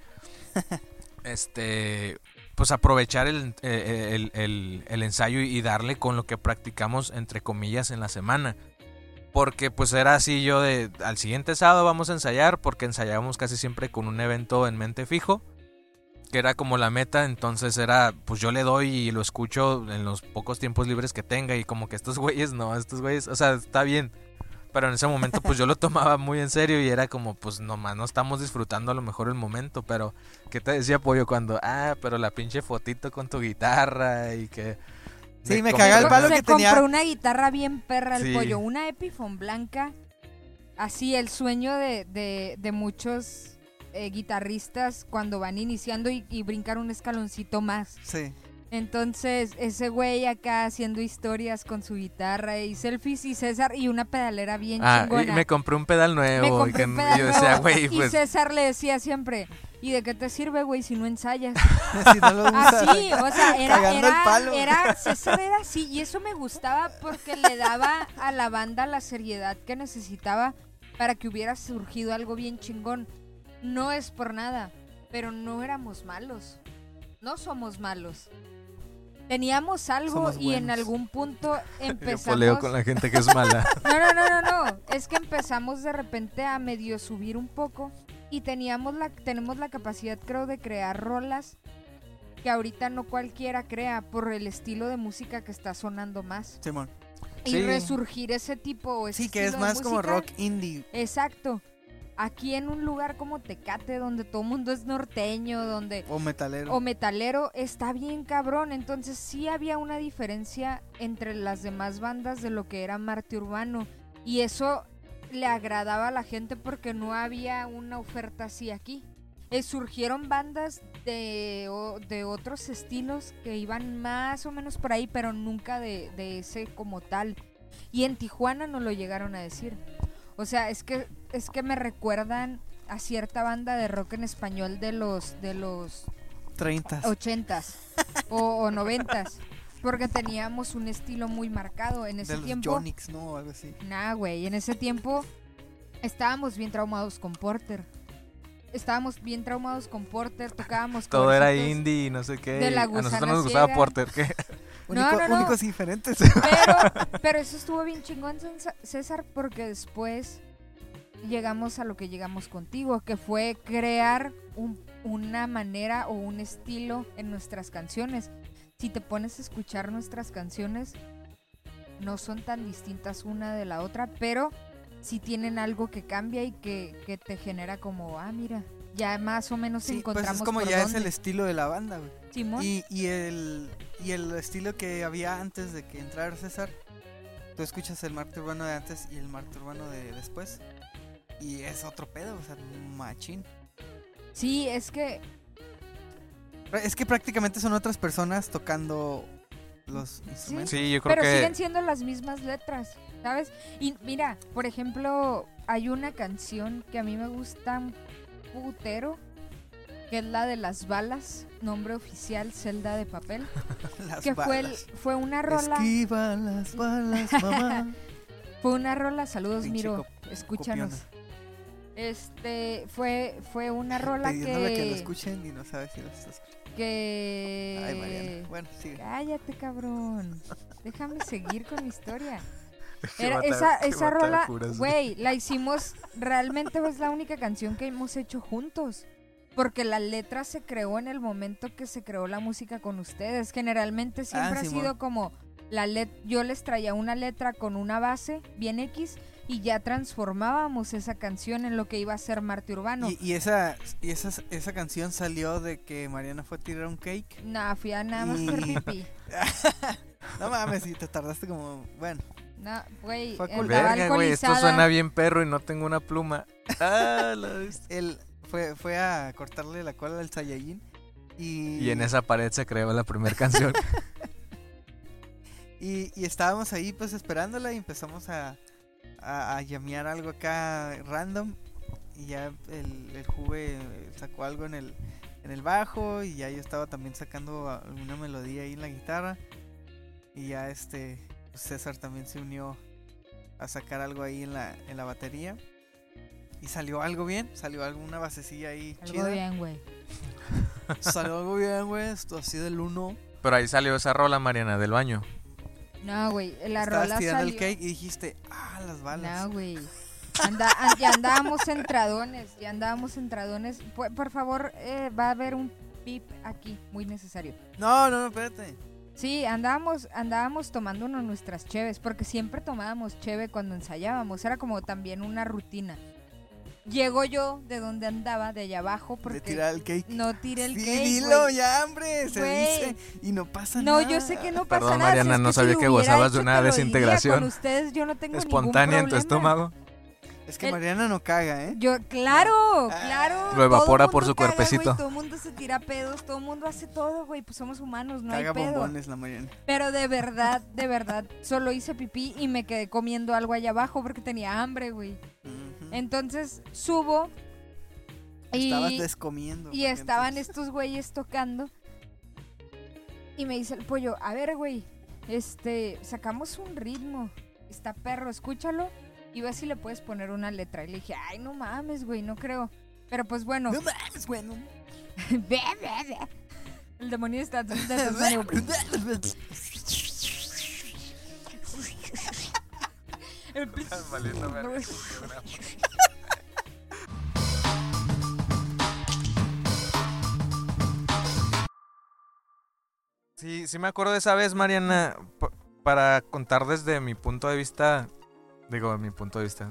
este, pues aprovechar el, el, el, el, el ensayo y darle con lo que practicamos entre comillas en la semana. Porque pues era así yo de al siguiente sábado vamos a ensayar, porque ensayábamos casi siempre con un evento en mente fijo, que era como la meta, entonces era pues yo le doy y lo escucho en los pocos tiempos libres que tenga y como que estos güeyes no, estos güeyes, o sea, está bien, pero en ese momento pues yo lo tomaba muy en serio y era como pues nomás no estamos disfrutando a lo mejor el momento, pero ¿qué te decía Pollo cuando, ah, pero la pinche fotito con tu guitarra y que... Sí, me cagaba el palo que tenía. Se compró una guitarra bien perra el sí. Pollo, una Epiphone blanca. Así el sueño de, de, de muchos eh, guitarristas cuando van iniciando y, y brincar un escaloncito más. Sí. Entonces ese güey acá haciendo historias con su guitarra y selfies y César y una pedalera bien ah, chingona. Y me compré un pedal nuevo. Me compré un pedal nuevo. Yo decía, güey, pues... Y César le decía siempre... ¿Y de qué te sirve, güey, si no ensayas? Si no lo usas. Así, o sea, era, era, era, César era así, y eso me gustaba porque le daba a la banda la seriedad que necesitaba para que hubiera surgido algo bien chingón. No es por nada, pero no éramos malos, no somos malos. Teníamos algo y en algún punto empezamos... Yo poleo con la gente que es mala. No, no, no, no, no, es que empezamos de repente a medio subir un poco... Y teníamos la, tenemos la capacidad, creo, de crear rolas que ahorita no cualquiera crea por el estilo de música que está sonando más. Simón. Y sí. resurgir ese tipo ese sí, que es más como rock indie. Exacto. Aquí en un lugar como Tecate, donde todo el mundo es norteño, donde... O metalero. O metalero, está bien cabrón. Entonces sí había una diferencia entre las demás bandas de lo que era Marte Urbano. Y eso... le agradaba a la gente porque no había una oferta así aquí. Eh, surgieron bandas de, o, de otros estilos que iban más o menos por ahí, pero nunca de, de ese como tal. Y en Tijuana no lo llegaron a decir. O sea, es que es que me recuerdan a cierta banda de rock en español de los de los treintas, ochentas o, o noventas. Porque teníamos un estilo muy marcado en ese de los tiempo. Jonix, ¿no? Algo así. Nah, güey. En ese tiempo estábamos bien traumados con Porter. Estábamos bien traumados con Porter, tocábamos todo era indie y no sé qué. De la gusana ciega. A nosotros nos gustaba Porter, ¿qué? No, Único, no, no. Únicos y diferentes. Pero, pero eso estuvo bien chingón, César, porque después llegamos a lo que llegamos contigo, que fue crear un, una manera o un estilo en nuestras canciones. Si te pones a escuchar nuestras canciones, no son tan distintas una de la otra, pero sí tienen algo que cambia y que, que te genera como, ah, mira, ya más o menos sí, encontramos pues es como por ya dónde. Es el estilo de la banda, güey. Simón. Y, y, el, y el estilo que había antes de que entrara César, tú escuchas el Marte Urbano de antes y el Marte Urbano de después, y es otro pedo, o sea, machín. Sí, es que... Es que prácticamente son otras personas tocando los instrumentos. Sí, sí yo creo pero que... Pero siguen siendo las mismas letras, ¿sabes? Y mira, por ejemplo, hay una canción que a mí me gusta un putero, que es la de las balas, nombre oficial, Celda de Papel. Las que balas. Fue, el, fue una rola. Esquiva las balas, mamá. Fue una rola, saludos, pinche Miro, cop- escúchanos. Copiona. Este, fue fue una rola que... que lo escuchen y no sabes si lo estás escuchando. Que... Ay, Mariana, bueno, sigue. Cállate, cabrón. Déjame seguir con mi historia. Era matar, esa esa rola, güey, la hicimos, realmente es la única canción que hemos hecho juntos. Porque la letra se creó en el momento que se creó la música con ustedes. Generalmente siempre ah, sí, ha sido como... la let- yo les traía una letra con una base bien X y ya transformábamos esa canción en lo que iba a ser Marte Urbano. Y, y esa y esa, esa canción salió de que Mariana fue a tirar un cake. Nah, fui a nada más hacer pipí. No mames, si te tardaste como... Bueno. No, güey. Verga, güey, esto suena bien perro y no tengo una pluma. Ah, lo viste. Él fue, fue a cortarle la cola al Saiyajin y... y en esa pared se creó la primera canción. Y, y estábamos ahí pues esperándola y empezamos a, a, a llamear algo acá random. Y ya el, el Juve sacó algo en el, en el bajo y ya yo estaba también sacando alguna melodía ahí en la guitarra. Y ya este pues César también se unió a sacar algo ahí en la, en la batería. Y salió algo bien, salió alguna basecilla ahí algo chida. Algo bien, güey. Salió algo bien, güey, esto así del uno. Pero ahí salió esa rola, Mariana, del baño. No, güey, la Estabas rola tirando salió... el cake y dijiste, ah, las balas. No, güey, Anda, ya andábamos entradones, ya andábamos entradones. Por, por favor, eh, va a haber un pip aquí, muy necesario. No, no, no, espérate. Sí, andábamos, andábamos tomándonos nuestras cheves, porque siempre tomábamos cheve cuando ensayábamos, era como también una rutina. Llego yo de donde andaba, de allá abajo, porque... ¿De tirar el cake? No tiré el sí, cake, Sí, dilo, wey. Ya, hombre, se wey. dice, y no pasa no, nada. No, yo sé que no pasa Perdón, nada. Perdón, Mariana, si no sabía que, que gozabas de una desintegración. Con ustedes yo no tengo espontánea ningún problema. En tu estómago. Es que el, Mariana no caga, ¿eh? Yo, claro, no. claro. Lo evapora por su caga, cuerpecito. Wey, todo el mundo se tira pedos, todo el mundo hace todo, güey, pues somos humanos, no caga hay pedo. Caga bombones la Mariana. Pero de verdad, de verdad, solo hice pipí y me quedé comiendo algo allá abajo porque tenía hambre, güey. Mm. Entonces subo y, Estabas descomiendo, y estaban entonces. estos güeyes tocando y me dice el pollo, a ver güey, este, sacamos un ritmo, está perro, escúchalo y ve si le puedes poner una letra. Y le dije, ay no mames güey, no creo, pero pues bueno. No mames güey, no. El demonio está... Sí, sí me acuerdo de esa vez, Mariana, p- para contar desde mi punto de vista, digo, mi punto de vista,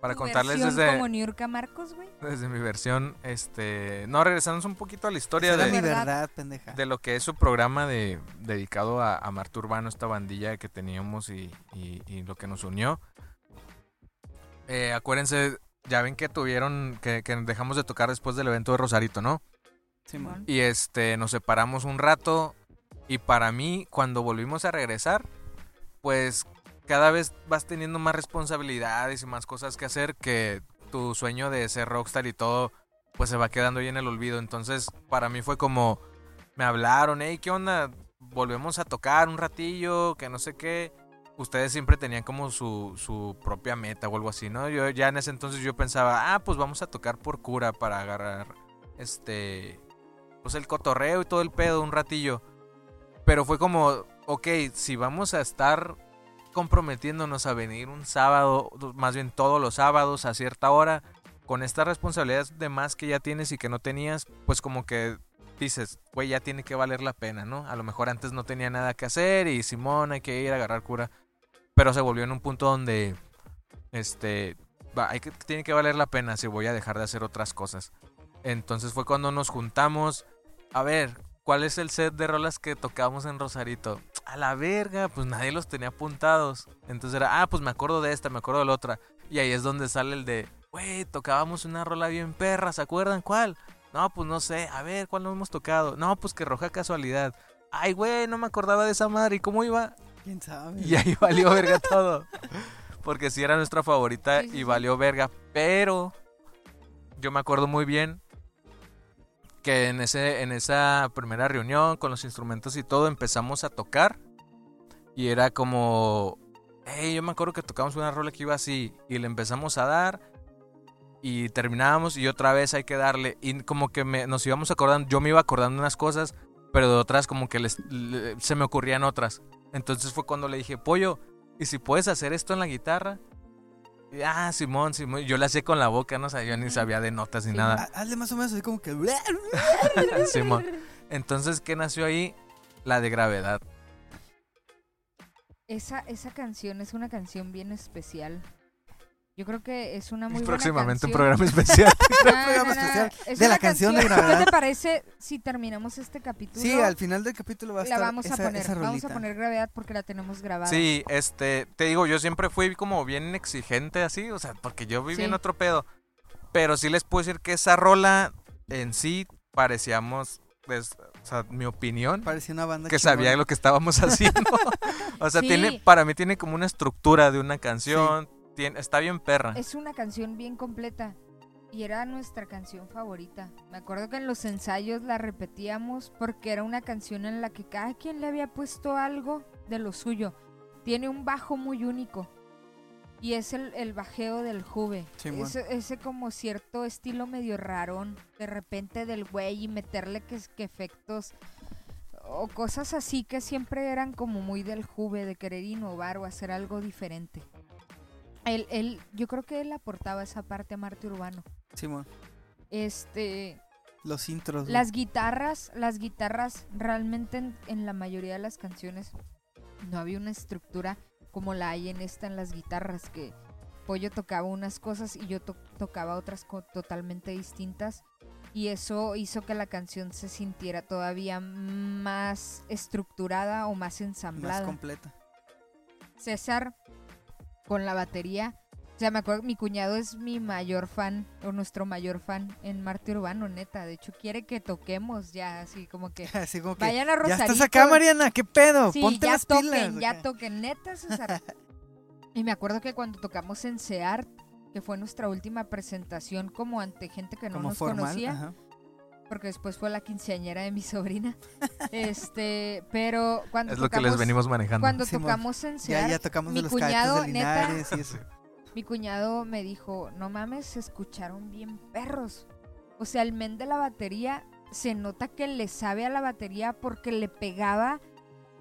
para contarles desde... como Niurka Marcos, güey. Desde mi versión, este... No, regresamos un poquito a la historia de... mi verdad, pendeja. De lo que es su programa de dedicado a, a Marte Urbano, esta bandilla que teníamos y, y, y lo que nos unió. Eh, acuérdense, ya ven que tuvieron, que, que dejamos de tocar después del evento de Rosarito, ¿no? Simón. Y este, nos separamos un rato y para mí, cuando volvimos a regresar, pues cada vez vas teniendo más responsabilidades y más cosas que hacer, que tu sueño de ser rockstar y todo, pues se va quedando ahí en el olvido. Entonces, para mí fue como, me hablaron, hey, ¿qué onda? Volvemos a tocar un ratillo, que no sé qué. Ustedes siempre tenían como su, su propia meta o algo así, ¿no? Yo ya en ese entonces yo pensaba, ah, pues vamos a tocar por cura para agarrar este, pues el cotorreo y todo el pedo un ratillo. Pero fue como, ok, si vamos a estar comprometiéndonos a venir un sábado, más bien todos los sábados a cierta hora, con estas responsabilidades de más que ya tienes y que no tenías, pues como que dices, güey, ya tiene que valer la pena, ¿no? A lo mejor antes no tenía nada que hacer y Simón, hay que ir a agarrar cura. Pero se volvió en un punto donde este va, hay que, tiene que valer la pena si voy a dejar de hacer otras cosas. Entonces fue cuando nos juntamos. A ver, ¿cuál es el set de rolas que tocamos en Rosarito? A la verga, pues nadie los tenía apuntados. Entonces era, ah, pues me acuerdo de esta, me acuerdo de la otra. Y ahí es donde sale el de, güey, tocábamos una rola bien perra, ¿se acuerdan cuál? No, pues no sé, a ver, ¿cuál no hemos tocado? No, pues que Roja Casualidad. Ay, güey, no me acordaba de esa madre, ¿y cómo iba? ¿Quién sabe? Y ahí valió verga todo. Porque sí era nuestra favorita y valió verga. Pero yo me acuerdo muy bien que en ese en esa primera reunión con los instrumentos y todo empezamos a tocar y era como, hey, yo me acuerdo que tocamos una rola que iba así y le empezamos a dar y terminábamos y otra vez hay que darle y como que me, nos íbamos acordando, yo me iba acordando unas cosas, pero de otras como que les, le, se me ocurrían otras. Entonces fue cuando le dije, Pollo, ¿y si puedes hacer esto en la guitarra? Y, ah, Simón, Simón. Yo la hacía con la boca, no sabía, yo ni sabía de notas ni sí. nada. Hazle más o menos así como que... Simón. Entonces, ¿qué nació ahí? La de Gravedad. Esa, esa canción es una canción bien especial. Yo creo que es una muy buena canción. Próximamente un programa especial. no, un programa no, no, especial no, no. Es de la canción, canción de Gravedad. ¿Qué te parece si terminamos este capítulo? Sí, al final del capítulo va a estar la vamos esa, a poner, esa rolita. Vamos a poner Gravedad porque la tenemos grabada. Sí, este, te digo, yo siempre fui como bien exigente así, o sea, porque yo viví sí. en otro pedo. Pero sí les puedo decir que esa rola en sí parecíamos... Pues, o sea, mi opinión, parecía una banda que chingona. Sabía lo que estábamos haciendo. O sea, sí. tiene, para mí tiene como una estructura de una canción, sí. tiene, está bien perra. Es una canción bien completa y era nuestra canción favorita. Me acuerdo que en los ensayos la repetíamos porque era una canción en la que cada quien le había puesto algo de lo suyo. Tiene un bajo muy único y es el, el bajeo del Juve, sí, bueno. ese, ese como cierto estilo medio rarón, de repente del güey y meterle que, que efectos o cosas así que siempre eran como muy del Juve, de querer innovar o hacer algo diferente. Él, él, yo creo que él aportaba esa parte a Marte Urbano. Sí, bueno. Este... Los intros. Las guitarras, las guitarras realmente en, en la mayoría de las canciones no había una estructura como la hay en esta, en las guitarras, que Pollo tocaba unas cosas y yo to- tocaba otras co- totalmente distintas, y eso hizo que la canción se sintiera todavía más estructurada o más ensamblada. Más completa. César, con la batería, o sea, me acuerdo que mi cuñado es mi mayor fan, o nuestro mayor fan en Marte Urbano, neta. De hecho, quiere que toquemos ya, así como que, así como que vayan a Rosarito. Ya estás acá, Mariana, ¿qué pedo? Sí, ponte las toquen, pilas. Sí, ya acá. toquen, neta, César. Y me acuerdo que cuando tocamos en CEART, que fue nuestra última presentación como ante gente que no como nos formal, conocía, ajá. porque después fue la quinceañera de mi sobrina, este, pero cuando es tocamos, lo que les venimos manejando. Cuando sí, tocamos en CEART, ya, ya tocamos mi de los cuñado, de Linares, neta, y eso. Mi cuñado me dijo, no mames, se escucharon bien perros. O sea, el men de la batería se nota que le sabe a la batería porque le pegaba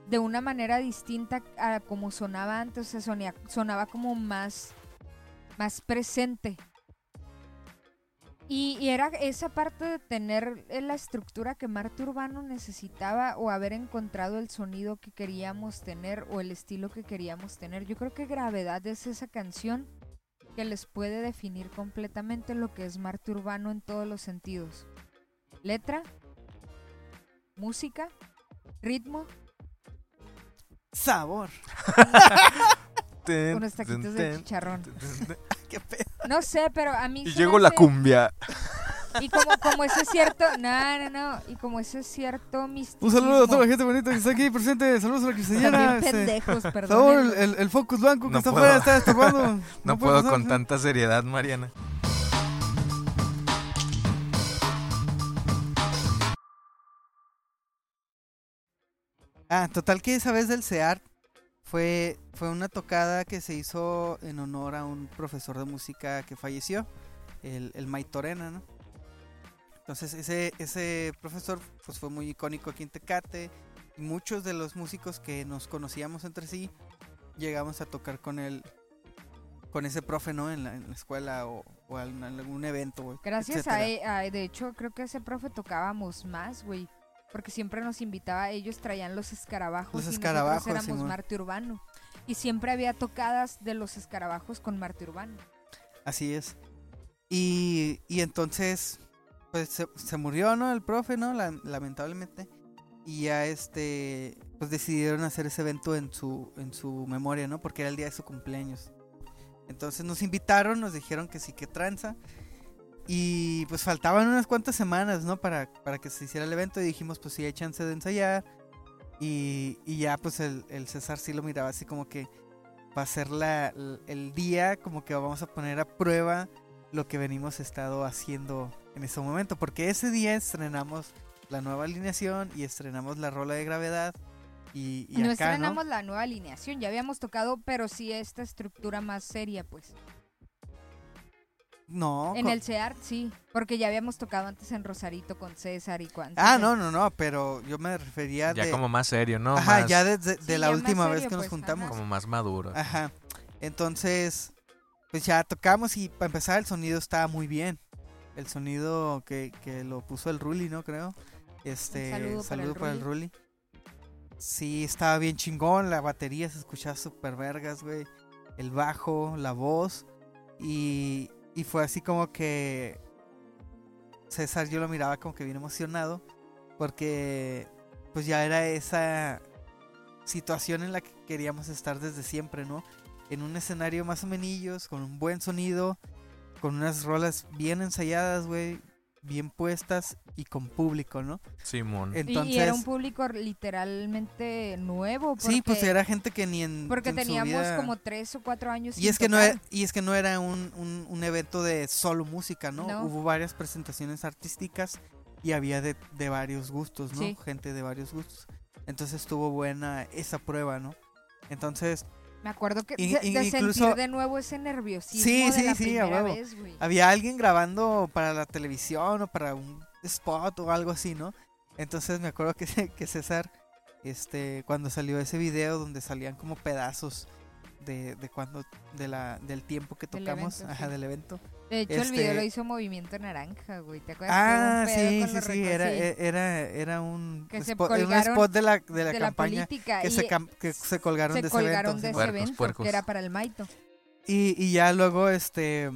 de una manera distinta a como sonaba antes. O sea, sonía, sonaba como más, más presente. Y, y era esa parte de tener la estructura que Marte Urbano necesitaba o haber encontrado el sonido que queríamos tener o el estilo que queríamos tener. Yo creo que Gravedad es esa canción que les puede definir completamente lo que es Marte Urbano en todos los sentidos. Letra, música, ritmo, sabor. Unos taquitos de chicharrón. Qué pedo. No sé, pero a mí... Y llegó la cumbia. Y como, como ese cierto... No, no, no. Y como ese cierto misticismo. Un saludo a toda la gente bonita que está aquí presente. Saludos a la cristiana. Bien pendejos, perdón. Sabor, el, el, el focus blanco que no está afuera está estorbando. No, no puedo pasar, con ¿sí? tanta seriedad, Mariana. Ah, total que esa vez del CEART fue... Fue una tocada que se hizo en honor a un profesor de música que falleció, el, el Maitorena, ¿no? Entonces ese, ese profesor pues fue muy icónico aquí en Tecate. Y muchos de los músicos que nos conocíamos entre sí llegamos a tocar con él, con ese profe, ¿no? En la, en la escuela o, o en algún evento, güey. Gracias a, a... De hecho, creo que ese profe tocábamos más, güey. Porque siempre nos invitaba, ellos traían los escarabajos. Los escarabajos, y nosotros éramos sí, Marte Urbano. Y siempre había tocadas de los escarabajos con Marte Urbano. Así es. Y, y entonces, pues se, se murió, ¿no? El profe, ¿no? La, lamentablemente. Y ya este, pues decidieron hacer ese evento en su, en su memoria, ¿no? Porque era el día de su cumpleaños. Entonces nos invitaron, nos dijeron que sí, que tranza. Y pues faltaban unas cuantas semanas, ¿no? Para, para que se hiciera el evento. Y dijimos, pues sí, hay chance de ensayar. Y, y ya pues el, el César sí lo miraba así como que va a ser la, el día como que vamos a poner a prueba lo que venimos estado haciendo en ese momento, porque ese día estrenamos la nueva alineación y estrenamos la rola de Gravedad. Y, y no acá, estrenamos, ¿no?, la nueva alineación, ya habíamos tocado, pero sí esta estructura más seria, pues. No. En con... el CEART, sí, porque ya habíamos tocado antes en Rosarito con César y cuánto. Ah, no, no, no, pero yo me refería ya de... como más serio, ¿no? Ajá, más... ya desde de, de sí, la última serio, vez que pues, nos juntamos. Ajá. Como más maduro. Ajá, entonces, pues ya tocamos y para empezar el sonido estaba muy bien. El sonido que, que lo puso el Ruli, ¿no? Creo. Este, saludo, saludo para el Ruli. Sí, estaba bien chingón, la batería se escuchaba súper vergas, güey. El bajo, la voz y... Y fue así como que César, yo lo miraba como que bien emocionado, porque pues ya era esa situación en la que queríamos estar desde siempre, ¿no? En un escenario más o menos, con un buen sonido, con unas rolas bien ensayadas, güey, bien puestas y con público, ¿no? Simón. Entonces, y era un público literalmente nuevo. Porque, sí, pues era gente que ni en porque en teníamos su vida... como tres o cuatro años. Y es que tocar. no era, y es que no era un, un, un evento de solo música, ¿no? ¿no? Hubo varias presentaciones artísticas y había de, de varios gustos, ¿no? Sí. Gente de varios gustos. Entonces estuvo buena esa prueba, ¿no? Entonces me acuerdo que in, de incluso, sentir de nuevo ese nerviosismo sí, de sí, la sí, primera vez, güey. Había alguien grabando para la televisión o para un spot o algo así, ¿no? Entonces me acuerdo que, que César, este, cuando salió ese video donde salían como pedazos de, de cuando, de la, del tiempo que tocamos, del evento, ajá, sí. del evento. De hecho este, el video lo hizo Movimiento Naranja, güey, ¿te acuerdas? Ah, sí, sí, sí, era, era, era un, spot, colgaron, un spot de la, de la de campaña la política, que, se, que se colgaron se de ese colgaron evento, de ese puercos, evento puercos. que era para el Maito. Y, y ya luego, este,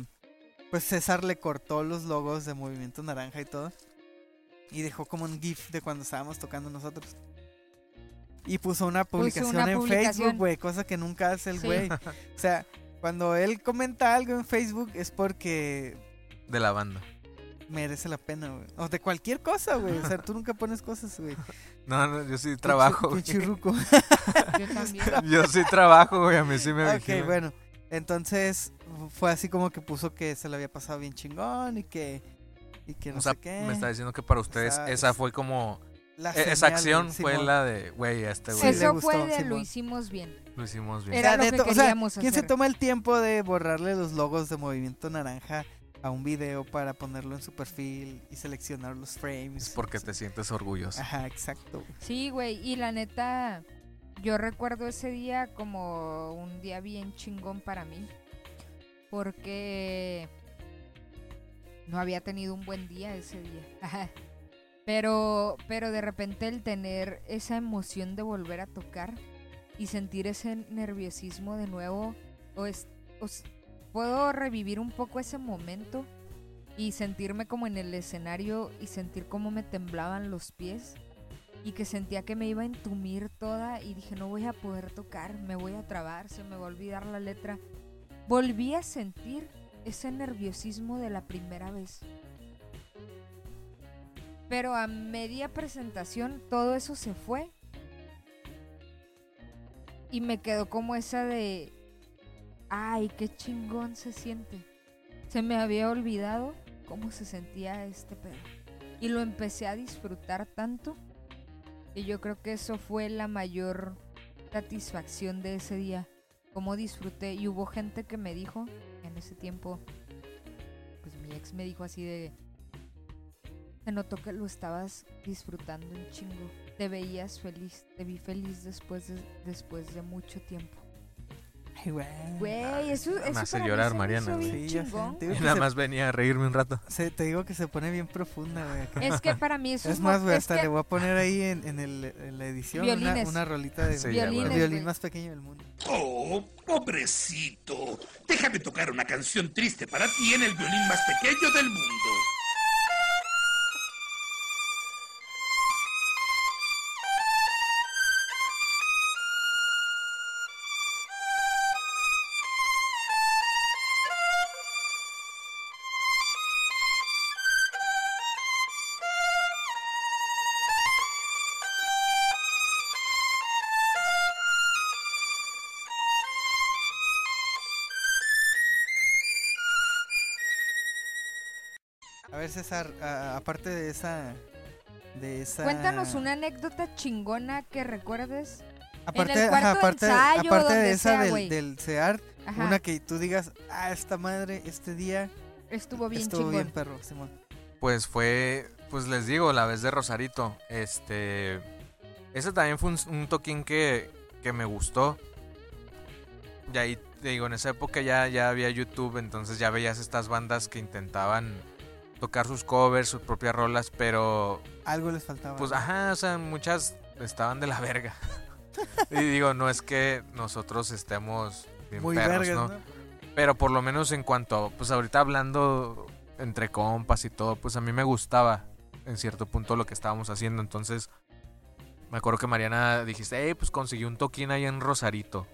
pues César le cortó los logos de Movimiento Naranja y todo, y dejó como un GIF de cuando estábamos tocando nosotros. Y puso una publicación puso una en publicación. Facebook, güey, cosa que nunca hace el güey. Sí. O sea... Cuando él comenta algo en Facebook es porque... De la banda. Merece la pena, güey. O de cualquier cosa, güey. O sea, tú nunca pones cosas, güey. No, no, yo sí trabajo, güey. Churruco. Yo también. Yo sí trabajo, güey. A mí sí me vigila. Ok, vigilo. Bueno. Entonces, fue así como que puso que se le había pasado bien chingón y que... Y que no o sea, sé qué. Me está diciendo que para ustedes esa, esa fue como... La señal, esa acción Simón. Fue la de, güey, este güey. Eso gustó, fue de Simón. Lo hicimos bien. Lo hicimos bien. Era, Era lo que to- queríamos o sea, ¿quién hacer? Se toma el tiempo de borrarle los logos de Movimiento Naranja a un video para ponerlo en su perfil y seleccionar los frames? Es porque te sientes orgulloso. Ajá, exacto. Sí, güey, y la neta, yo recuerdo ese día como un día bien chingón para mí. Porque no había tenido un buen día ese día. Ajá. Pero, pero de repente el tener esa emoción de volver a tocar y sentir ese nerviosismo de nuevo, o es, o es, puedo revivir un poco ese momento y sentirme como en el escenario y sentir cómo me temblaban los pies y que sentía que me iba a entumir toda y dije, no voy a poder tocar, me voy a trabar, se me va a olvidar la letra. Volví a sentir ese nerviosismo de la primera vez. Pero a media presentación todo eso se fue y me quedó como esa de, ay, qué chingón se siente. Se me había olvidado cómo se sentía este pedo y lo empecé a disfrutar tanto y yo creo que eso fue la mayor satisfacción de ese día, cómo disfruté. Y hubo gente que me dijo, en ese tiempo, pues mi ex me dijo así de... Se notó que lo estabas disfrutando un chingo. Te veías feliz, te vi feliz después de, después de mucho tiempo. Ay, güey. Güey, eso, eso me hace llorar, Mariana. Sí, ya sé. Nada más venía a reírme un rato. Se, te digo que se pone bien profunda, güey. Es que para mí eso es... Es más, güey, hasta que... le voy a poner ahí en, en, el, en la edición una, una rolita de sí, violín, el violín más pequeño del mundo. Oh, pobrecito. Déjame tocar una canción triste para ti en el violín más pequeño del mundo. ver, César, a, aparte de esa, de esa... Cuéntanos una anécdota chingona que recuerdes. Aparte, en el cuarto, ajá, aparte, de ensayo, aparte de esa sea, del, del CEART, ajá, una que tú digas, ah, esta madre, este día estuvo bien, estuvo chingón, bien perro, Simón. Pues fue, pues les digo, la vez de Rosarito. Este, ese también fue un, un toquín que, que me gustó. Y ahí, digo, en esa época ya, ya había YouTube, entonces ya veías estas bandas que intentaban tocar sus covers, sus propias rolas, pero... algo les faltaba. Pues, ajá, o sea, muchas estaban de la verga. Y digo, no es que nosotros estemos bien muy perros, vergas, ¿no? ¿no? Pero por lo menos en cuanto, pues ahorita hablando entre compas y todo, pues a mí me gustaba en cierto punto lo que estábamos haciendo. Entonces, me acuerdo que Mariana dijiste, hey, pues conseguí un toquín ahí en Rosarito.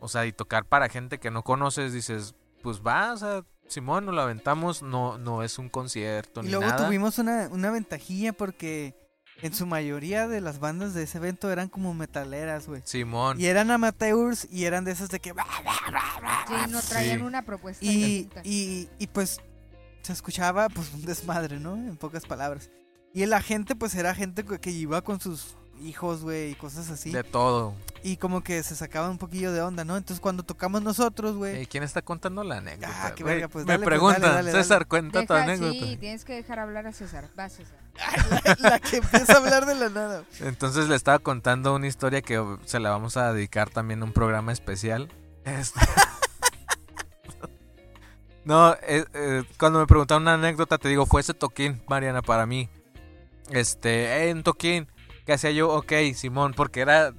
O sea, y tocar para gente que no conoces, dices, pues va, o sea, simón, nos la aventamos, no, no es un concierto ni nada. Y luego tuvimos una, una ventajilla porque en su mayoría de las bandas de ese evento eran como metaleras, güey. Simón. Y eran amateurs y eran de esas de que... sí, no traían sí. una propuesta. Y, y, y pues se escuchaba pues un desmadre, ¿no? En pocas palabras. Y la gente pues era gente que iba con sus hijos, güey, y cosas así. De todo. Y como que se sacaban un poquillo de onda, ¿no? Entonces cuando tocamos nosotros, güey... ¿quién está contando la anécdota? Ah, qué verga, pues, dale, me preguntan, pues, dale, dale, César, dale. Cuenta deja, tu anécdota. Sí, tienes que dejar hablar a César. Va, César. La, la que empieza a hablar de la nada. Entonces le estaba contando una historia que se la vamos a dedicar también a un programa especial. Este... no, eh, eh, cuando me preguntaron una anécdota, te digo, fue ese toquín, Mariana, para mí. Este, hey, un toquín. ¿Qué hacía yo? Ok, simón, porque era...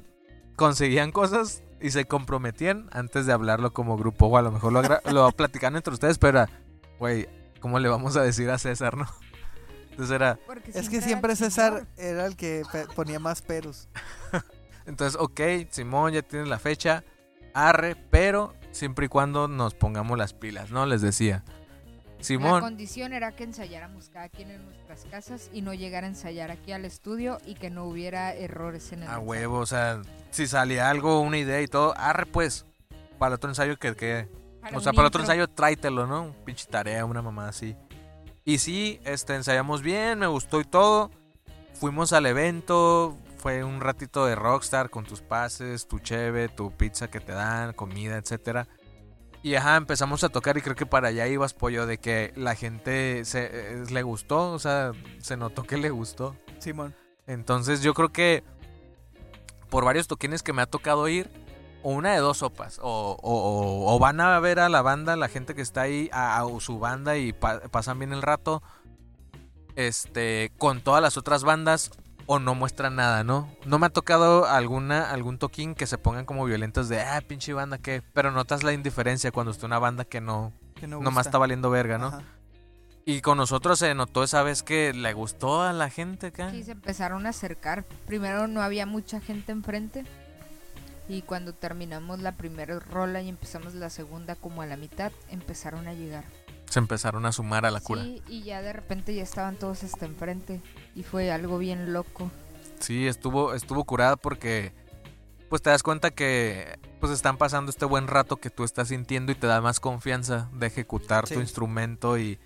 conseguían cosas y se comprometían antes de hablarlo como grupo. O a lo mejor lo, agra- lo platicaban entre ustedes, pero era, güey, ¿cómo le vamos a decir a César, no? Entonces era... es que siempre César era el que pe- ponía más peros. Entonces, ok, simón, ya tienes la fecha, arre, pero siempre y cuando nos pongamos las pilas, ¿no? Les decía. Simón. La condición era que ensayáramos cada quien en nuestras casas y no llegara a ensayar aquí al estudio y que no hubiera errores en el... a huevo, o sea, si salía algo, una idea y todo, arre pues, para otro ensayo que... que o sea, para otro intro. ensayo tráitelo, ¿no? Un pinche tarea, una mamá así. Y sí, este, ensayamos bien, me gustó y todo. Fuimos al evento, fue un ratito de rockstar con tus pases, tu cheve, tu pizza que te dan, comida, etcétera. Y ajá, empezamos a tocar y creo que para allá ibas, Pollo, de que la gente se, eh, le gustó, o sea, se notó que le gustó. Simón. Entonces yo creo que por varios toquines que me ha tocado ir, o una de dos sopas, o, o, o van a ver a la banda, la gente que está ahí, a, a su banda y pa- pasan bien el rato, este, con todas las otras bandas, o no muestran nada, ¿no? No me ha tocado alguna, algún toquín que se pongan como violentos de, ah, pinche banda, ¿qué? Pero notas la indiferencia cuando está una banda que no, que no nomás gusta. Está valiendo verga, ¿no? Ajá. Y con nosotros se notó esa vez que le gustó a la gente acá. Sí, se empezaron a acercar. Primero no había mucha gente enfrente. Y cuando terminamos la primera rola y empezamos la segunda como a la mitad, empezaron a llegar. Se empezaron a sumar a la cura. Sí, y ya de repente ya estaban todos hasta enfrente. Y fue algo bien loco. Sí, estuvo estuvo curada porque pues te das cuenta que pues están pasando este buen rato que tú estás sintiendo y te da más confianza de ejecutar sí. tu instrumento y,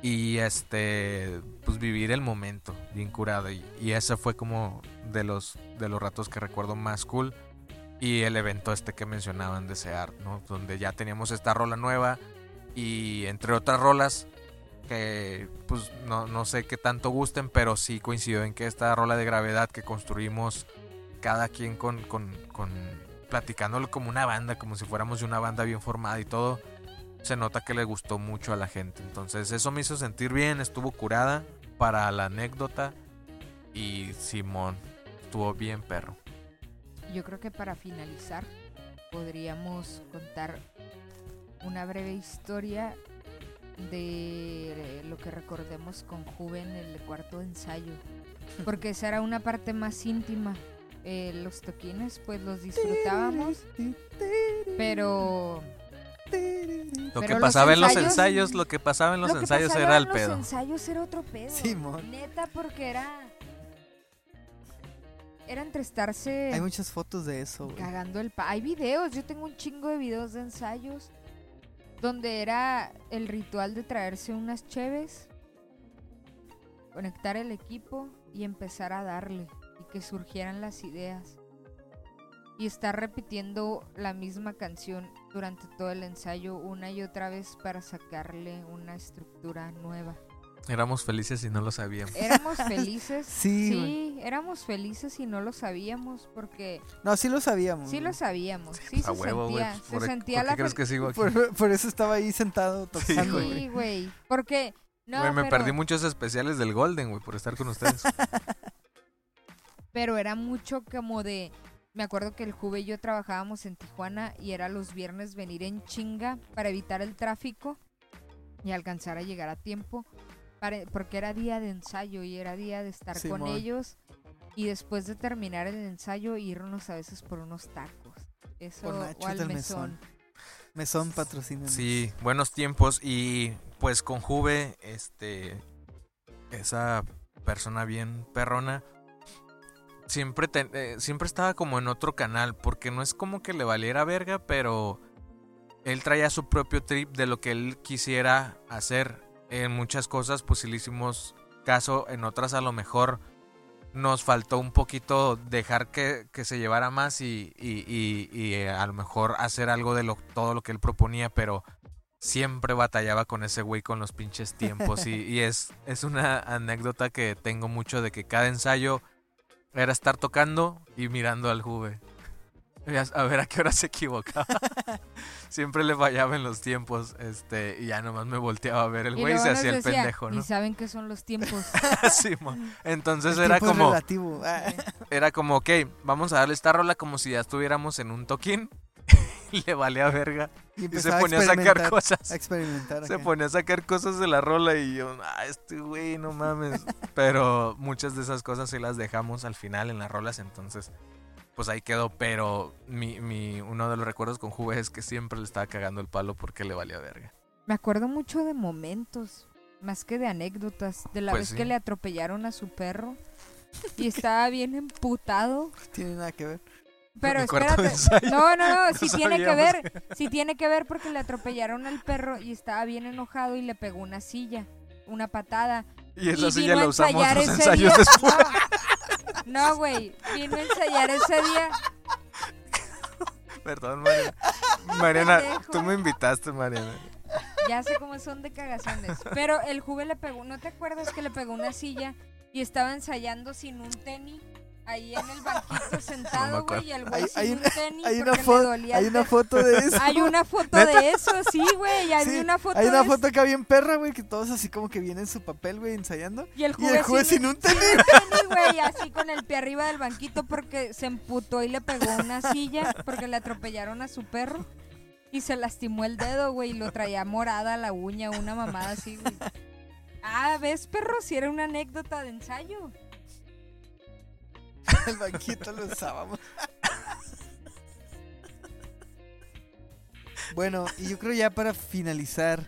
y este pues vivir el momento bien curado. Y, y ese fue como de los, de los ratos que recuerdo más cool. Y el evento este que mencionaban de CEART, ¿no? Donde ya teníamos esta rola nueva y entre otras rolas que pues no, no sé qué tanto gusten, pero sí coincidió en que esta rola de Gravedad que construimos cada quien con, con, con platicándolo como una banda, como si fuéramos de una banda bien formada y todo, se nota que le gustó mucho a la gente. Entonces eso me hizo sentir bien, estuvo curada para la anécdota y simón, estuvo bien perro. Yo creo que para finalizar podríamos contar una breve historia de lo que recordemos con Juve en el cuarto ensayo, porque esa era una parte más íntima. Eh, los toquines pues los disfrutábamos, pero lo que pero pasaba los ensayos, en los ensayos, lo que pasaba en los lo ensayos era el pedo. Los ensayos era otro pedo, sí, neta, porque era... era entre estarse... hay muchas fotos de eso, güey. Cagando el... Pa- hay videos, yo tengo un chingo de videos de ensayos donde era el ritual de traerse unas cheves conectar el equipo y empezar a darle y que surgieran las ideas. Y estar repitiendo la misma canción durante todo el ensayo una y otra vez para sacarle una estructura nueva. Éramos felices y no lo sabíamos. Éramos felices. sí, sí éramos felices y no lo sabíamos porque... No, sí lo sabíamos. Sí lo sabíamos. Sí, sí se, huevo, sentía, wey, pues, se por, sentía. ¿Por la qué fe- crees que sigo aquí? Por, por eso estaba ahí sentado tocando. Sí, güey. Sí, porque... No, wey, me pero... perdí muchos especiales del Golden, güey, por estar con ustedes. Pero era mucho como de... Me acuerdo que el Juve y yo trabajábamos en Tijuana y era los viernes venir en chinga para evitar el tráfico y alcanzar a llegar a tiempo. Porque era día de ensayo y era día de estar sí, con man. ellos. Y después de terminar el ensayo, irnos a veces por unos tacos. Eso o al mesón. Mesón patrocina. Sí, buenos tiempos. Y pues con Juve, este, esa persona bien perrona, siempre, te, eh, siempre estaba como en otro canal. Porque no es como que le valiera verga, pero él traía su propio trip de lo que él quisiera hacer. En muchas cosas pues sí le hicimos caso, en otras a lo mejor nos faltó un poquito dejar que, que se llevara más y, y, y, y a lo mejor hacer algo de lo, todo lo que él proponía, pero siempre batallaba con ese güey con los pinches tiempos y, y es, es una anécdota que tengo mucho de que cada ensayo era estar tocando y mirando al Juve. A ver a qué hora se equivocaba. Siempre le fallaba en los tiempos, este, y ya nomás me volteaba a ver el güey y se hacía el decía, pendejo, ¿no? Y saben qué son los tiempos. Sí, man. Entonces el era como relativo. Era como, ok, vamos a darle esta rola como si ya estuviéramos en un toquín. Le valía verga y, y se ponía a, a sacar cosas. A experimentar. Se ponía a sacar cosas de la rola y yo, ah, este güey, no mames. Pero muchas de esas cosas sí las dejamos al final en las rolas, entonces pues ahí quedó, pero mi, mi, uno de los recuerdos con Juve es que siempre le estaba cagando el palo porque le valía verga. Me acuerdo mucho de momentos, más que de anécdotas, de la pues vez sí. que le atropellaron a su perro y estaba bien emputado. Tiene nada que ver. Pero espérate, no, no, no, no sí tiene que ver, sí tiene que ver porque le atropellaron al perro y estaba bien enojado y le pegó una silla, una patada. Y esa y silla la usamos en los ensayos después. No, güey, vino a ensayar ese día. Perdón, Mariana. Mariana, tú me invitaste, Mariana. Ya sé cómo son de cagazones. Pero el Juve le pegó, ¿no te acuerdas que le pegó una silla y estaba ensayando sin un tenis? Ahí en el banquito sentado, güey, no y el güey sin hay, un tenis hay porque fo- le dolía. Hay una foto de eso. Hay una foto ¿Neta? de eso, sí, güey, hay sí, una foto Hay una de foto eso. Acá bien perra, güey, que todos así como que vienen su papel, güey, ensayando. Y el juez sin, sin un tenis. Sin un tenis, güey, así con el pie arriba del banquito porque se emputó y le pegó una silla porque le atropellaron a su perro. Y se lastimó el dedo, güey, y lo traía morada la uña, una mamada así, güey. Ah, ¿ves, perro? Si era una anécdota de ensayo. El banquito lo usábamos. Bueno, y yo creo ya para finalizar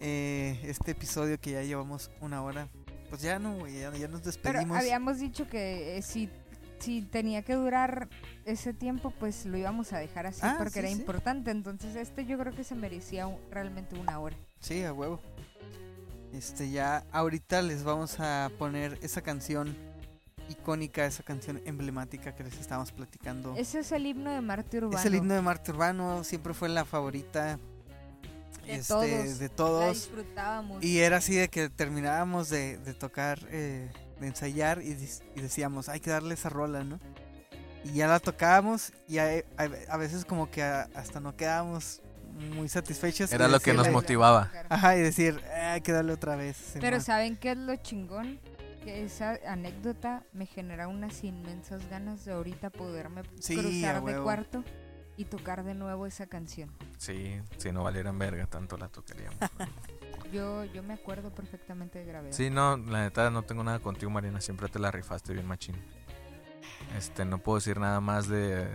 eh, este episodio que ya llevamos una hora, pues ya no, ya, ya nos despedimos. Pero habíamos dicho que eh, si, si tenía que durar ese tiempo, pues lo íbamos a dejar así ah, porque sí, era sí. importante. Entonces este yo creo que se merecía un, realmente una hora. Sí, a huevo. Este ya ahorita les vamos a poner esa canción icónica, esa canción emblemática que les estábamos platicando. Ese es el himno de Marte Urbano. Es el himno de Marte Urbano, siempre fue la favorita de, este, todos. de todos. La disfrutábamos. Y era así de que terminábamos de, de tocar, eh, de ensayar y, y decíamos, hay que darle esa rola, ¿no? Y ya la tocábamos y a, a, a veces como que a, hasta no quedábamos muy satisfechos. Era lo que nos motivaba. Ajá, y decir, eh, hay que darle otra vez. Pero ¿saben qué es lo chingón? Que esa anécdota me genera unas inmensas ganas de ahorita poderme sí, cruzar de cuarto y tocar de nuevo esa canción. Sí, si no valieran verga, tanto la tocaríamos. yo, yo me acuerdo perfectamente de Gravedad. Sí, no, la neta no tengo nada contigo, Mariana, siempre te la rifaste bien machín. Este, no puedo decir nada más de...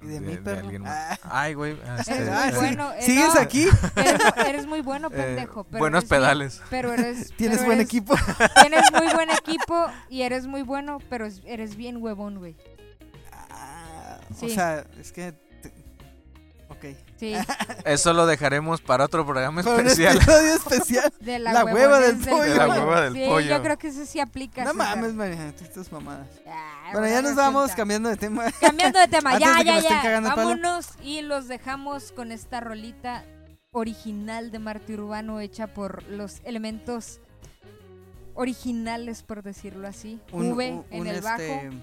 ¿Y de, de mí, de alguien más? Ah. Ay, güey. Este, eres muy bueno. Eh, ¿Sigues no, aquí? Eres, eres muy bueno, pendejo. Eh, pero buenos eres, pedales. Pero eres... Tienes pero buen eres, equipo. Tienes muy buen equipo y eres muy bueno, pero eres bien huevón, güey. Ah, sí. O sea, es que... Te, ok, Ok. Sí. Eso lo dejaremos para otro programa especial. Para especial. De la, la hueva del pollo. De la hueva del sí, pollo. Sí, yo creo que eso sí aplica. No mames, Mariana, tú estás mamadas. Ah, bueno, ya nos resulta. vamos cambiando de tema. Cambiando de tema, ya, de ya, ya. Vámonos palo. Y los dejamos con esta rolita original de Marte Urbano, hecha por los elementos originales, por decirlo así. Un, Juve un, en un el este, bajo.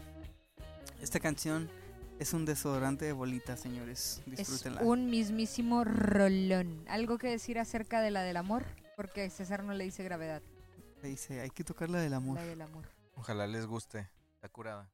Esta canción... es un desodorante de bolitas, señores. Disfrútenla. Es un mismísimo rolón. ¿Algo que decir acerca de la del amor? Porque César no le dice gravedad. Le dice, hay que tocar la del amor. La del amor. Ojalá les guste. Está curada.